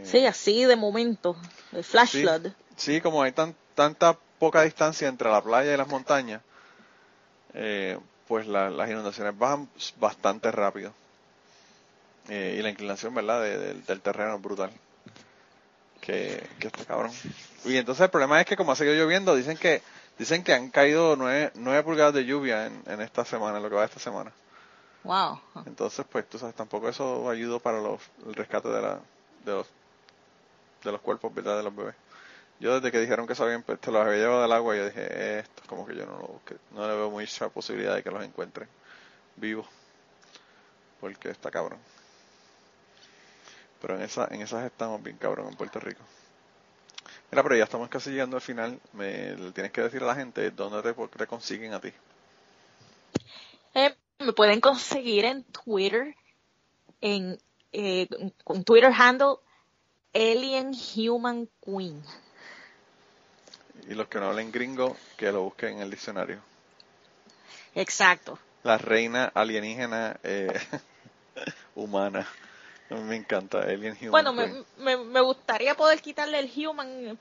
Sí, así de momento, el flash flood. Sí, como hay tanta poca distancia entre la playa y las montañas, pues las inundaciones bajan bastante rápido. Y la inclinación, ¿verdad?, del terreno es brutal. Que está cabrón. Y entonces el problema es que, como ha seguido lloviendo, dicen que han caído 9 pulgadas de lluvia en esta semana, lo que va esta semana. Wow. Entonces, pues, tú sabes, tampoco eso ayudó para el rescate de los cuerpos, ¿verdad?, de los bebés. Yo, desde que dijeron que sabían, pues, te los había llevado del agua, yo dije, esto como que yo no le veo mucha posibilidad de que los encuentren vivos, porque está cabrón. Pero en esas estamos bien cabrón en Puerto Rico. Mira, pero ya estamos casi llegando al final. Le tienes que decir a la gente dónde te consiguen a ti. Me pueden conseguir en Twitter, con Twitter handle Alien Human Queen. Y los que no hablen gringo, que lo busquen en el diccionario. Exacto. La reina alienígena humana. Me encanta Alien Human. Bueno, me gustaría poder quitarle el human,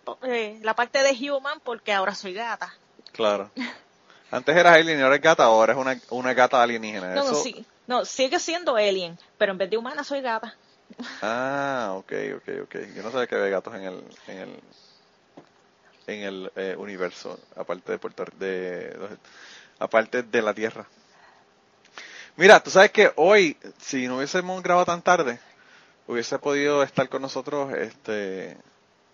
la parte de human, porque ahora soy gata. Claro. Antes eras alien y ahora es gata, ahora es una gata alienígena. No, eso... sí. No, sigue siendo alien, pero en vez de humana soy gata. Ah, ok. Yo no sabía que había gatos en el universo, aparte de aparte de la Tierra. Mira, tú sabes que hoy, si no hubiésemos grabado tan tarde, hubiese podido estar con nosotros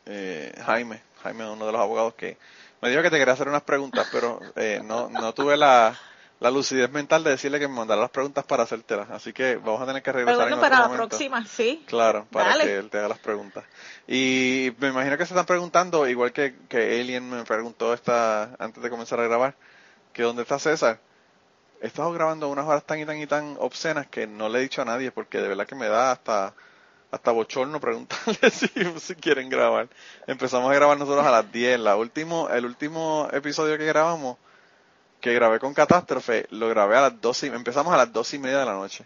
Jaime, uno de los abogados que me dijo que te quería hacer unas preguntas, pero no tuve la lucidez mental de decirle que me mandara las preguntas para hacértelas, así que vamos a tener que regresar en otro momento. Para la próxima, sí. Claro, para que él te haga las preguntas. Y me imagino que se están preguntando, igual que Alien me preguntó antes de comenzar a grabar, que dónde está César. He estado grabando unas horas tan obscenas que no le he dicho a nadie, porque de verdad que me da hasta bochorno preguntarle si quieren grabar. Empezamos a grabar nosotros a las 10. El último episodio que grabé con Catástrofe, lo grabé a las 12. Empezamos a las 12:30 de la noche.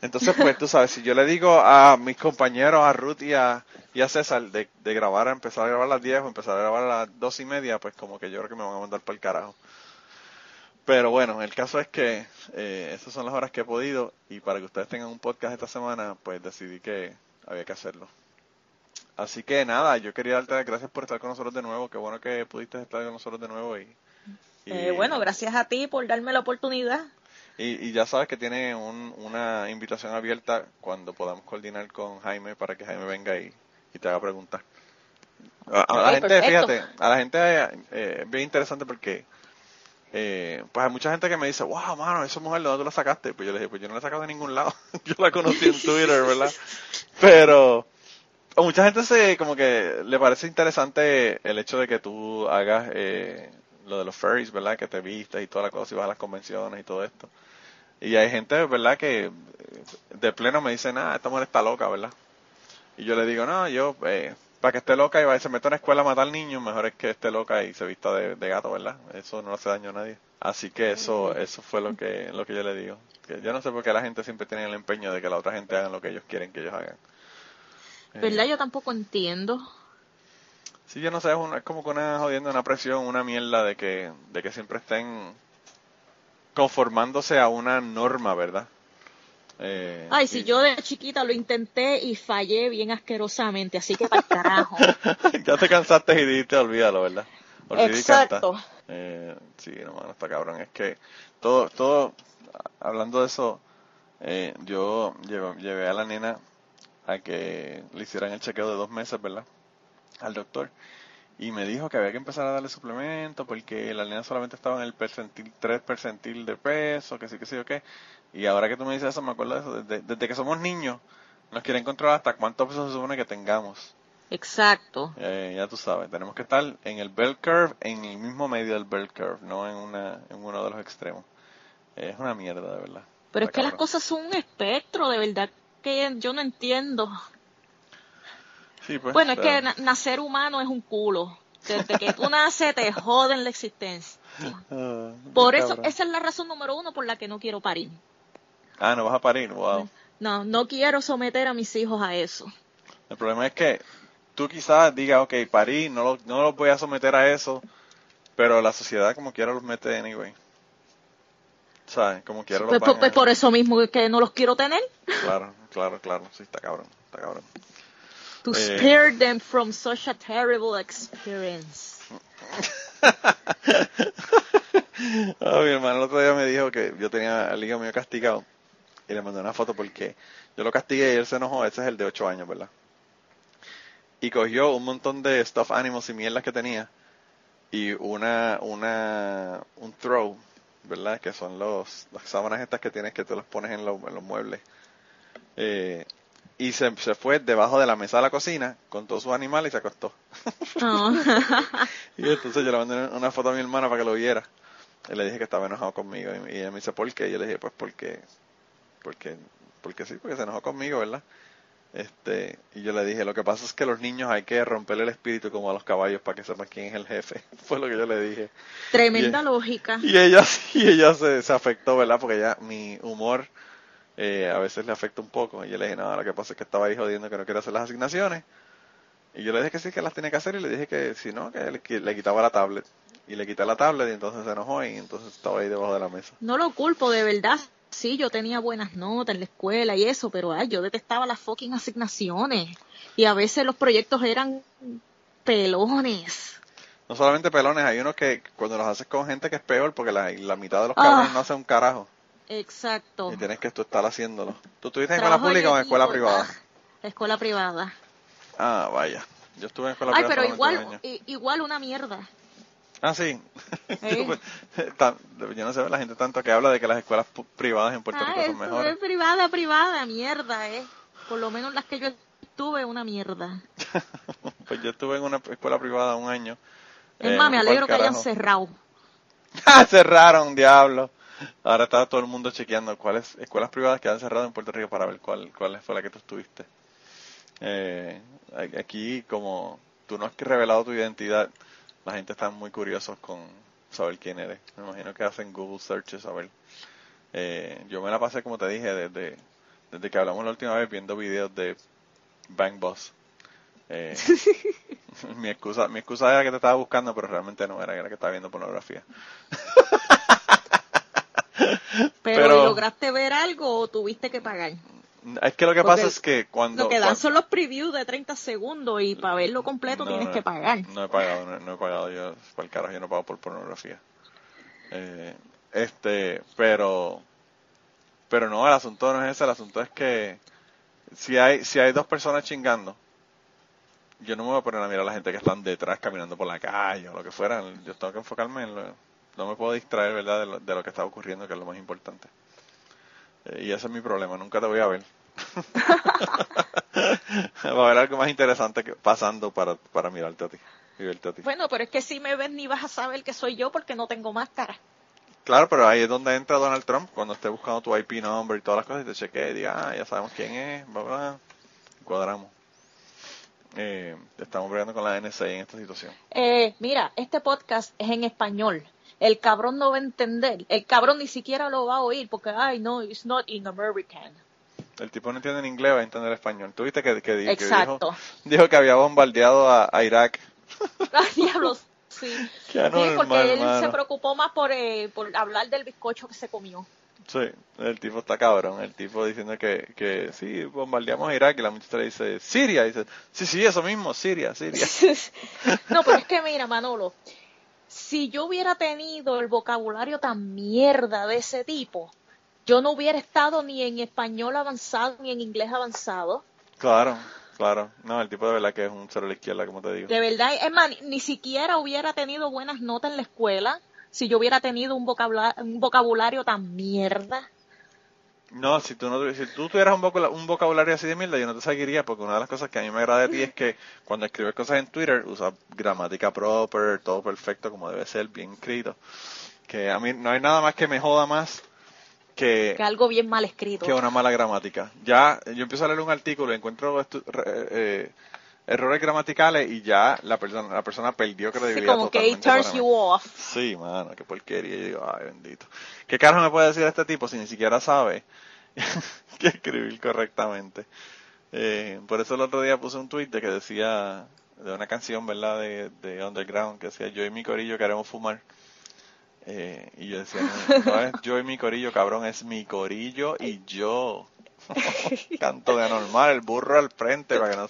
Entonces, pues tú sabes, si yo le digo a mis compañeros, a Ruth y a César, de empezar a grabar a las 10 o empezar a grabar a las 12:30, pues como que yo creo que me van a mandar para el carajo. Pero bueno, el caso es que esas son las horas que he podido, y para que ustedes tengan un podcast esta semana, pues decidí que había que hacerlo. Así que nada, yo quería darte las gracias por estar con nosotros de nuevo. Qué bueno que pudiste estar con nosotros de nuevo. Bueno, gracias a ti por darme la oportunidad. Y ya sabes que tiene una invitación abierta cuando podamos coordinar con Jaime para que Jaime venga y te haga preguntas. A la gente, es bien interesante porque... pues hay mucha gente que me dice, wow, mano, esa mujer, ¿dónde tú la sacaste? Pues yo le dije, pues yo no la he sacado de ningún lado. Yo la conocí en Twitter, ¿verdad? Pero a mucha gente como que le parece interesante el hecho de que tú hagas lo de los Fireys, ¿verdad? Que te vistas y toda la cosa, y vas a las convenciones y todo esto. Y hay gente, ¿verdad? Que de pleno me dice, esta mujer está loca, ¿verdad? Y yo le digo, no, yo... para que esté loca y vaya, se meta en la escuela a matar niños, mejor es que esté loca y se vista de gato, ¿verdad? Eso no hace daño a nadie. Así que eso fue lo que yo le digo. Que yo no sé por qué la gente siempre tiene el empeño de que la otra gente haga lo que ellos quieren que ellos hagan. ¿Verdad? Yo tampoco entiendo. Sí, yo no sé, es como que una jodiendo, una presión, una mierda de que siempre estén conformándose a una norma, ¿verdad? Yo de chiquita lo intenté y fallé bien asquerosamente, así que para el carajo. Ya te cansaste y dijiste, olvídalo, ¿verdad? Exacto. Sí, no está cabrón. Es que todo, hablando de eso, yo llevé a la nena a que le hicieran el chequeo de 2 meses, ¿verdad? Al doctor. Y me dijo que había que empezar a darle suplemento porque la nena solamente estaba en el 3% de peso, que sí, y ahora que tú me dices eso, me acuerdo de eso. Desde que somos niños, nos quieren controlar hasta cuántos pesos se supone que tengamos. Exacto. Ya tú sabes, tenemos que estar en el bell curve, en el mismo medio del bell curve, no en uno de los extremos. Es una mierda, de verdad. Pero es que las cosas son un espectro, de verdad, que yo no entiendo. Sí, pues, bueno, claro. Es que nacer humano es un culo. Desde que tú naces te joden la existencia. Por eso, cabrón. Esa es la razón número 1 por la que no quiero parir. Ah, ¿no vas a parir? Wow. No quiero someter a mis hijos a eso. El problema es que tú quizás digas, ok, parí, no los voy a someter a eso, pero la sociedad como quiera los mete anyway. ¿Sabes? Como quiera los mete. Pues por eso mismo que no los quiero tener. Claro. Sí, está cabrón. To spare them from such a terrible experience. Mi hermano el otro día me dijo que yo tenía al hijo mío castigado y le mandé una foto porque yo lo castigué y él se enojó. Ese es el de 8 años, ¿verdad? Y cogió un montón de stuffed animals y mierdas que tenía y un throw, ¿verdad? Que son las sábanas estas que tienes que tú las pones en los muebles. Y se fue debajo de la mesa de la cocina con todos sus animales y se acostó. Oh. Y entonces yo le mandé una foto a mi hermana para que lo viera. Y le dije que estaba enojado conmigo. Y ella me dice, ¿por qué? Y yo le dije, pues porque sí, porque se enojó conmigo, ¿verdad? Y yo le dije, lo que pasa es que los niños hay que romperle el espíritu como a los caballos para que sepan quién es el jefe. Fue lo que yo le dije. Tremenda lógica. Y ella se afectó, ¿verdad? Porque ya mi humor a veces le afecta un poco. Y yo le dije, no, lo que pasa es que estaba ahí jodiendo que no quiere hacer las asignaciones. Y yo le dije que sí, que las tenía que hacer. Y le dije que si no, que le quitaba la tablet. Y le quité la tablet y entonces se enojó y entonces estaba ahí debajo de la mesa. No lo culpo, de verdad. Sí, yo tenía buenas notas en la escuela y eso, pero yo detestaba las fucking asignaciones. Y a veces los proyectos eran pelones. No solamente pelones, hay unos que cuando los haces con gente que es peor, porque la mitad de los cabrones no hacen un carajo. Exacto. Y tienes que tú estar haciéndolo. ¿Tú estuviste en escuela pública o en escuela privada? La escuela privada. Ah, vaya. Yo estuve en escuela privada. Pero igual una mierda. Ah, sí. Yo no sé, la gente tanto que habla de que las escuelas privadas en Puerto Rico son mejores. Privada, mierda, Por lo menos las que yo estuve, una mierda. Pues yo estuve en una escuela privada un año. Es más, me alegro que hayan cerrado. Cerraron, diablo. Ahora está todo el mundo chequeando cuáles escuelas privadas que han cerrado en Puerto Rico para ver cuál fue la que tú estuviste. Aquí, como tú no has revelado tu identidad, la gente está muy curiosos con saber quién eres. Me imagino que hacen Google searches a ver. Yo me la pasé, como te dije, desde que hablamos la última vez viendo videos de Bang Boss. Mi excusa era que te estaba buscando, pero realmente no era que estaba viendo pornografía. Pero ¿lograste ver algo o tuviste que pagar? Es que lo que pasa es que cuando... Lo que dan son los previews de 30 segundos y para verlo completo tienes que pagar. No he pagado yo, para el carajo, yo no pago por pornografía. Pero no, el asunto no es ese, el asunto es que si hay dos personas chingando, yo no me voy a poner a mirar a la gente que están detrás caminando por la calle o lo que fuera. Yo tengo que enfocarme en no me puedo distraer, ¿verdad?, de lo que está ocurriendo, que es lo más importante. Y ese es mi problema, nunca te voy a ver. Va a haber algo más interesante que pasando para mirarte a ti y verte a ti. Bueno, pero es que si me ves ni vas a saber que soy yo porque no tengo máscara. Claro, pero ahí es donde entra Donald Trump, cuando esté buscando tu IP number y todas las cosas y te chequee y diga, ya sabemos quién es, bla, bla. Cuadramos. Estamos bregando con la NSA en esta situación. Mira, este podcast es en español. El cabrón no va a entender. El cabrón ni siquiera lo va a oír porque, no, it's not in American. El tipo no entiende en inglés, va a entender español. ¿Tú viste que dijo que había bombardeado a Irak? Ay, diablos, sí. Normal, porque él se preocupó más por hablar del bizcocho que se comió. Sí, el tipo está cabrón. El tipo diciendo que sí, bombardeamos a Irak y la muchacha le dice, Siria. Y dice, sí, eso mismo, Siria. No, pero es que mira, Manolo... Si yo hubiera tenido el vocabulario tan mierda de ese tipo, yo no hubiera estado ni en español avanzado ni en inglés avanzado. Claro. No, el tipo de verdad que es un cero a la izquierda, como te digo. De verdad, es más, ni siquiera hubiera tenido buenas notas en la escuela si yo hubiera tenido un vocabulario tan mierda. No, si tú tuvieras un vocabulario así de mierda, yo no te seguiría, porque una de las cosas que a mí me agrada de ti es que cuando escribes cosas en Twitter, usas gramática proper, todo perfecto, como debe ser, bien escrito. Que a mí no hay nada más que me joda más que algo bien mal escrito. Que una mala gramática. Ya, yo empiezo a leer un artículo y encuentro errores gramaticales y ya la persona perdió credibilidad. Sí, como que it turns you off. Sí, mano, qué porquería. Yo digo, ay, bendito. ¿Qué carajo me puede decir este tipo si ni siquiera sabe que escribir correctamente? Por eso el otro día puse un tweet que decía, de una canción, ¿verdad?, de Underground, que decía, yo y mi corillo queremos fumar. Y yo decía, no es yo y mi corillo, cabrón, es mi corillo y yo. Canto de anormal, el burro al frente para que no,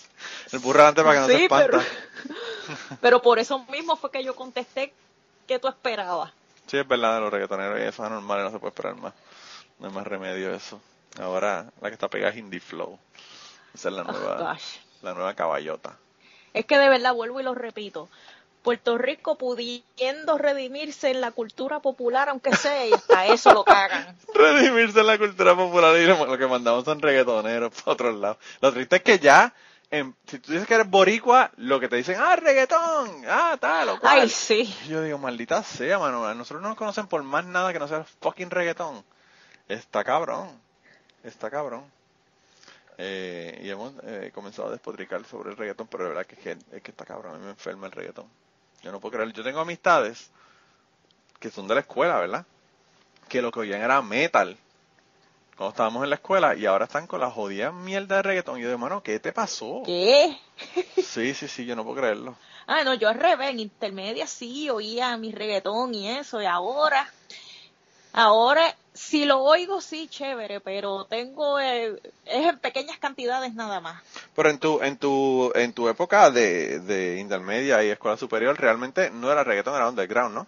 el burro adelante para que no se espanta. Pero por eso mismo fue que yo contesté que tú esperabas. Sí, es verdad, de los reggaetoneros y eso es anormal, no se puede esperar más. No hay más remedio eso. Ahora la que está pegada es Indie Flow. Esa es la nueva caballota. Es que de verdad vuelvo y lo repito. Puerto Rico pudiendo redimirse en la cultura popular, aunque sea, y hasta eso lo cagan. Redimirse en la cultura popular y lo que mandamos son reggaetoneros para otros lados. Lo triste es que ya, si tú dices que eres boricua, lo que te dicen, reggaetón, tal o cual. Ay, sí. Yo digo, maldita sea, mano, nosotros no nos conocen por más nada que no sea fucking reggaetón. Está cabrón. Y hemos comenzado a despotricar sobre el reggaetón, pero la verdad es que está cabrón, a mí me enferma el reggaetón. Yo no puedo creer, yo tengo amistades que son de la escuela, ¿verdad? Que lo que oían era metal cuando estábamos en la escuela y ahora están con la jodida mierda de reggaetón. Y yo digo, mano, ¿qué te pasó? ¿Qué? Sí, yo no puedo creerlo. Ah, no, yo al revés, en intermedia sí oía mi reggaetón y eso, y ahora si lo oigo sí, chévere, pero es en pequeñas cantidades nada más. Pero en tu época de intermedia y escuela superior realmente no era reggaetón, era underground, ¿no?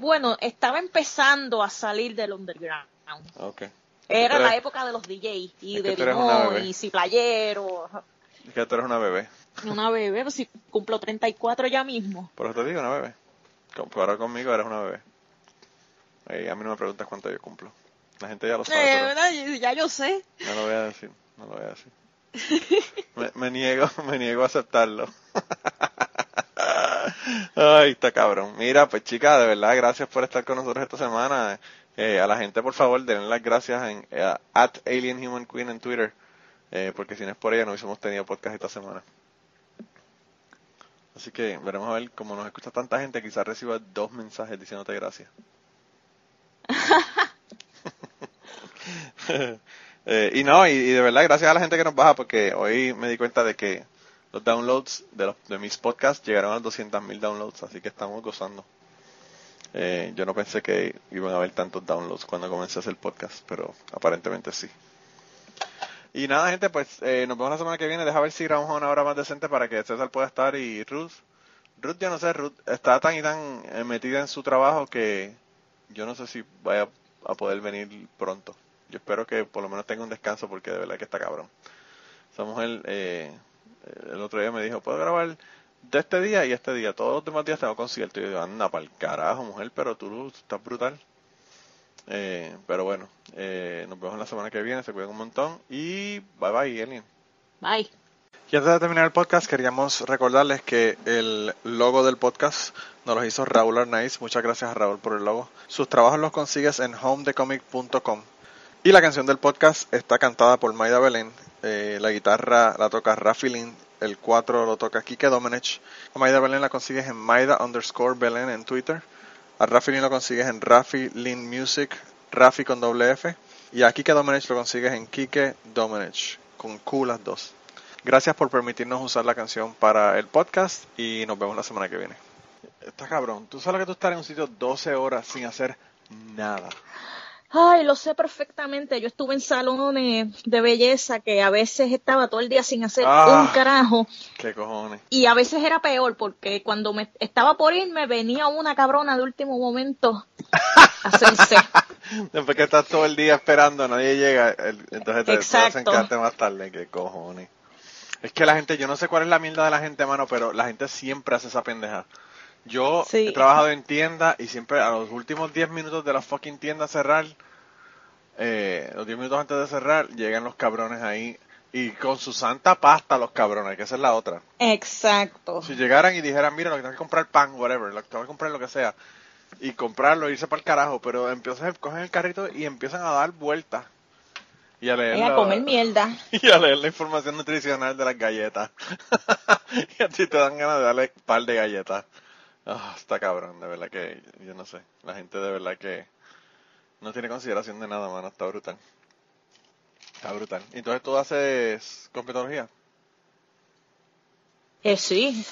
Bueno, estaba empezando a salir del underground. Okay. Era la época de los DJs y de Vinón y Ciplayero. Es que tú eres una bebé. Una bebé, pues si cumplo 34 ya mismo. Por eso te digo, una bebé. Ahora conmigo eres una bebé. A mí no me preguntas cuánto yo cumplo. La gente ya lo sabe. Ya yo sé. No lo voy a decir. me niego a aceptarlo. Ay, está cabrón. Mira, pues chica, de verdad, gracias por estar con nosotros esta semana. A la gente, por favor, denle las gracias at Alien Human Queen en Twitter. Porque si no es por ella, no hubiésemos tenido podcast esta semana. Así que veremos a ver, como nos escucha tanta gente, quizás reciba 2 mensajes diciéndote gracias. Y de verdad gracias a la gente que nos baja, porque hoy me di cuenta de que los downloads de mis podcasts llegaron a 200.000 downloads, así que estamos gozando. Yo no pensé que iban a haber tantos downloads cuando comencé a hacer podcast, pero aparentemente sí. Y nada, gente, pues nos vemos la semana que viene. Deja ver si grabamos a una hora más decente para que César pueda estar y Ruth, yo no sé, Ruth está tan y tan metida en su trabajo que yo no sé si vaya a poder venir pronto. Yo espero que por lo menos tenga un descanso porque de verdad que está cabrón. Samuel el otro día me dijo, ¿puedo grabar de este día y este día? Todos los demás días tengo concierto. Y yo digo, anda pa'l carajo, mujer, pero tú estás brutal. Pero bueno, nos vemos la semana que viene. Se cuidan un montón. Y bye bye, Alien. Bye. Y antes de terminar el podcast, queríamos recordarles que el logo del podcast nos lo hizo Raúl Arnaiz. Muchas gracias a Raúl por el logo. Sus trabajos los consigues en homedecomic.com. Y la canción del podcast está cantada por Maida Belén. La guitarra la toca Rafi Lin. El 4 lo toca Kike Domenech. A Maida Belén la consigues en Maida_Belén en Twitter. A Rafi Lin lo consigues en Rafi Lin Music, Rafi con .f. Y a Kike Domenech lo consigues en Kike Domenech, con Q las dos. Gracias por permitirnos usar la canción para el podcast y nos vemos la semana que viene. Está cabrón, tú sabes que tú estás en un sitio 12 horas sin hacer nada. Ay, lo sé perfectamente. Yo estuve en salones de belleza que a veces estaba todo el día sin hacer un carajo. Qué cojones. Y a veces era peor porque cuando me estaba por irme venía una cabrona de último momento a hacerse. Después que estás todo el día esperando, nadie llega, entonces te desencarte más tarde. Qué cojones. Es que la gente, yo no sé cuál es la mierda de la gente, mano, pero la gente siempre hace esa pendeja. Yo he trabajado en tienda y siempre a los últimos 10 minutos de la fucking tienda cerrar, los 10 minutos antes de cerrar, llegan los cabrones ahí y con su santa pasta los cabrones, que esa es la otra. Exacto. Si llegaran y dijeran, mira, lo que tengo que comprar pan, whatever, lo que tengo que comprar lo que sea, y comprarlo, irse para el carajo, pero cogen el carrito y empiezan a dar vueltas. Y a comer mierda. Y a leer la información nutricional de las galletas. Y a ti te dan ganas de darle un par de galletas. Está cabrón, de verdad que yo no sé. La gente de verdad que no tiene consideración de nada, mano. Está brutal. Está brutal. Entonces tú haces competología. Sí.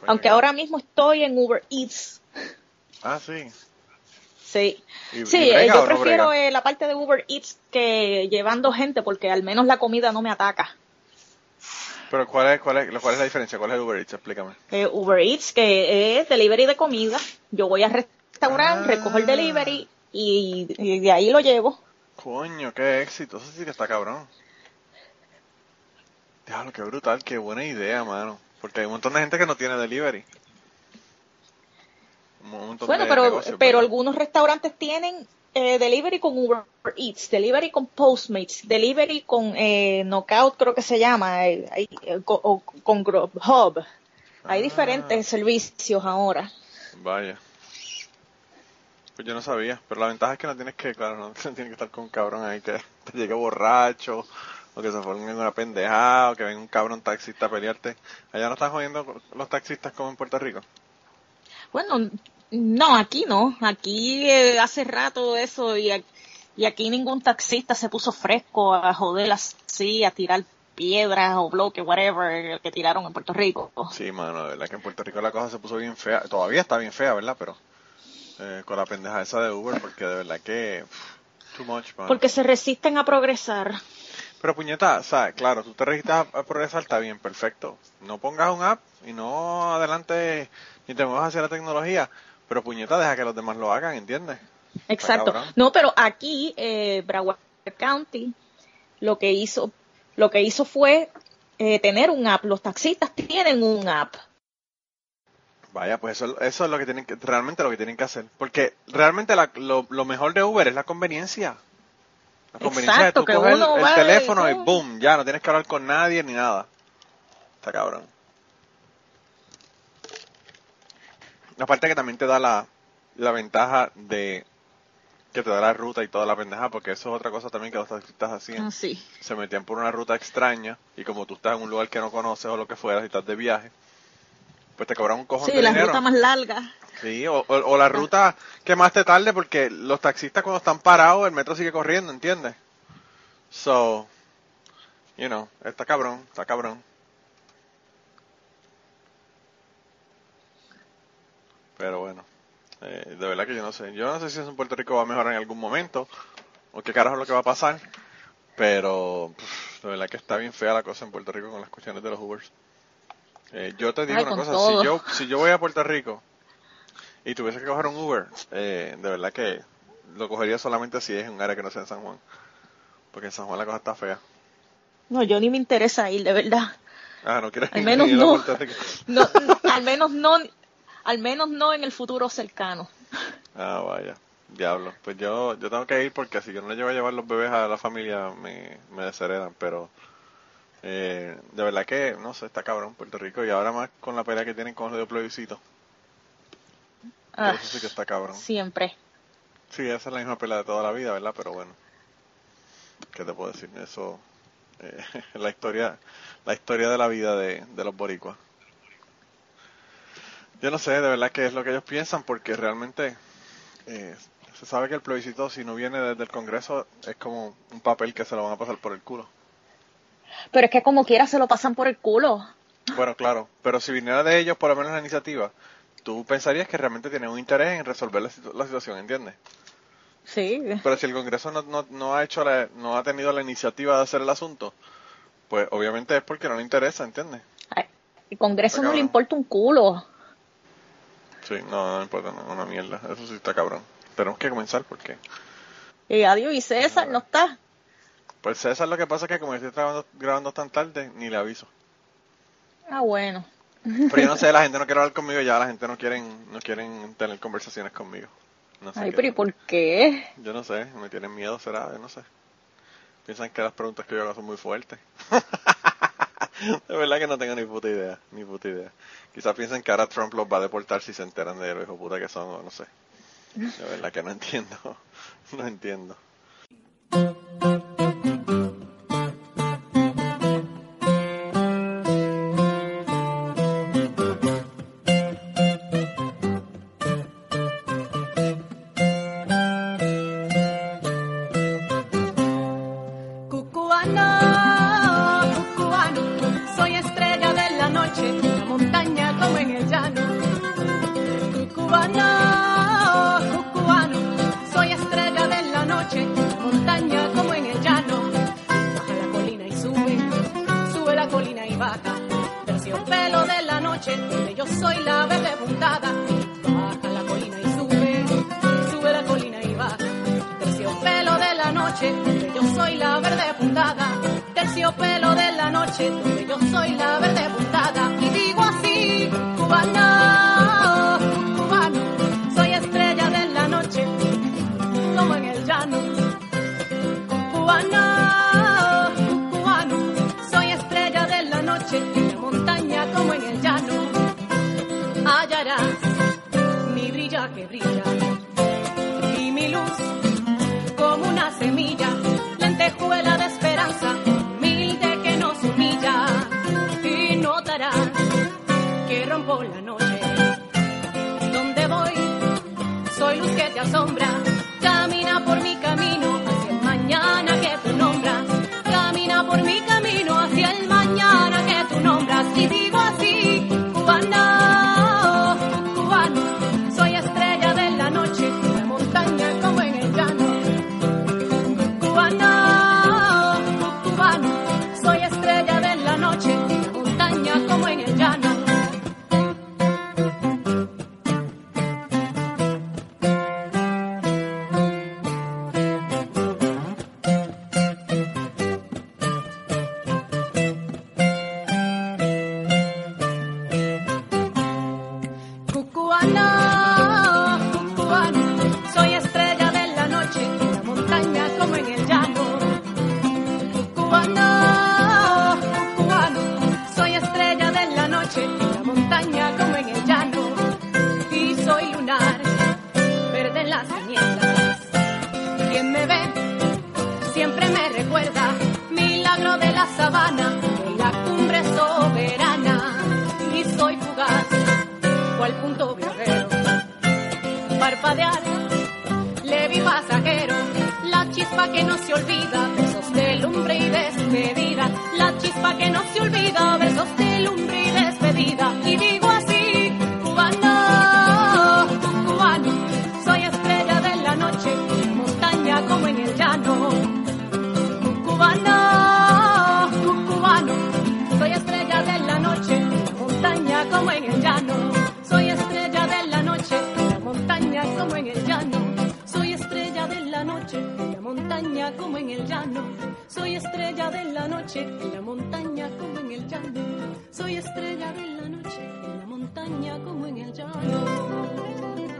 Coño, aunque ahora mismo estoy en Uber Eats. Ah, sí. Sí, yo prefiero la parte de Uber Eats que llevando gente, porque al menos la comida no me ataca. Pero ¿cuál es la diferencia? ¿Cuál es el Uber Eats? Explícame. Uber Eats, que es delivery de comida. Yo voy al restaurante, recojo el delivery y de ahí lo llevo. Coño, qué éxito. Eso sí que está cabrón. Diablo, qué brutal, qué buena idea, mano. Porque hay un montón de gente que no tiene delivery. Bueno, pero algunos restaurantes tienen delivery con Uber Eats, delivery con Postmates, delivery con Knockout, creo que se llama, con Grubhub. Hay diferentes servicios ahora. Vaya. Pues yo no sabía, pero la ventaja es que no tienes que estar con un cabrón ahí que te llegue borracho o que se formen una pendejada, o que venga un cabrón taxista a pelearte. Allá no están jodiendo los taxistas como en Puerto Rico. Bueno, no, aquí no. Aquí hace rato eso, y aquí ningún taxista se puso fresco a joder así, a tirar piedras o bloques, whatever, que tiraron en Puerto Rico. Sí, mano, de verdad que en Puerto Rico la cosa se puso bien fea. Todavía está bien fea, ¿verdad? Pero con la pendeja esa de Uber, porque de verdad que... too much, mano. Porque se resisten a progresar. Pero puñeta, ¿sabes? Claro, tú te resistas a progresar, está bien, perfecto. No pongas un app y no adelante ni te muevas hacia la tecnología. Pero puñeta, deja que los demás lo hagan, ¿entiendes? Exacto. No, pero aquí, Broward County, lo que hizo fue tener un app. Los taxistas tienen un app. Vaya, pues eso es lo que tienen que, realmente lo que tienen que hacer. Porque realmente lo mejor de Uber es la conveniencia. La conveniencia es tú coges el teléfono y boom, ya no tienes que hablar con nadie ni nada. Está cabrón. Aparte que también te da la ventaja de que te da la ruta y toda la pendeja, porque eso es otra cosa también que los taxistas hacían. Sí. Se metían por una ruta extraña y como tú estás en un lugar que no conoces o lo que fuera, si estás de viaje, pues te cobran un cojón de dinero. Sí, la ruta más larga. Sí, o la ruta que más te tarde, porque los taxistas cuando están parados, el metro sigue corriendo, ¿entiendes? So, you know, está cabrón, está cabrón. Pero bueno, de verdad que yo no sé si eso en Puerto Rico va a mejorar en algún momento, o qué carajo es lo que va a pasar, pero de verdad que está bien fea la cosa en Puerto Rico con las cuestiones de los Ubers. Yo te digo una cosa, todo. Si yo voy a Puerto Rico y tuviese que coger un Uber, de verdad que lo cogería solamente si es en un área que no sea en San Juan, porque en San Juan la cosa está fea. No, yo ni me interesa ir, de verdad. Ah, no quieres ir a Puerto Rico. No, al menos no en el futuro cercano. Ah, vaya, diablo. Pues yo tengo que ir porque si yo no le llevo a llevar los bebés a la familia me desheredan, pero... de verdad que, no sé, está cabrón Puerto Rico, y ahora más con la pelea que tienen con los de plebiscito. Ah, eso sí que está cabrón. Siempre. Sí, esa es la misma pelea de toda la vida, ¿verdad? Pero bueno, ¿qué te puedo decir? Eso la historia de la vida de los boricuas. Yo no sé, de verdad que es lo que ellos piensan, porque realmente se sabe que el plebiscito, si no viene desde el Congreso, es como un papel que se lo van a pasar por el culo. Pero es que como quiera se lo pasan por el culo. Bueno, claro, pero si viniera de ellos por lo menos la iniciativa, tú pensarías que realmente tienen un interés en resolver la situación, ¿entiendes? Sí. Pero si el Congreso no ha tenido la iniciativa de hacer el asunto, pues obviamente es porque no le interesa, ¿entiendes? El Congreso no le importa un culo. Sí, no le importa, no, una mierda, eso sí está cabrón. Tenemos que comenzar porque... Y adiós, y César no está... Pues César, lo que pasa es que como yo estoy grabando tan tarde, ni le aviso. Ah, bueno. Pero yo no sé, la gente no quiere hablar conmigo ya, la gente no quieren tener conversaciones conmigo. No sé. Ay, pero ¿y por qué? Yo no sé, me tienen miedo, será, yo no sé. Piensan que las preguntas que yo hago son muy fuertes. De verdad que no tengo ni puta idea. Quizás piensan que ahora Trump los va a deportar si se enteran de los hijos puta que son, o no sé. De verdad que no entiendo. Lentejuela de esperanza, mi llegó la noche. ¿Dónde voy? Soy luz que te asombra. Camina por mi camino hacia el mañana que tú nombras. Camina por mi camino hacia el mañana que tú nombras. Y digo así, cubana, oh, cubano. Soy estrella de la noche, en la montaña como en el llano. Cubana, oh, cubano. Soy estrella de la noche, en la montaña como en el llano. Soy estrella de la noche, en la montaña como en el llano.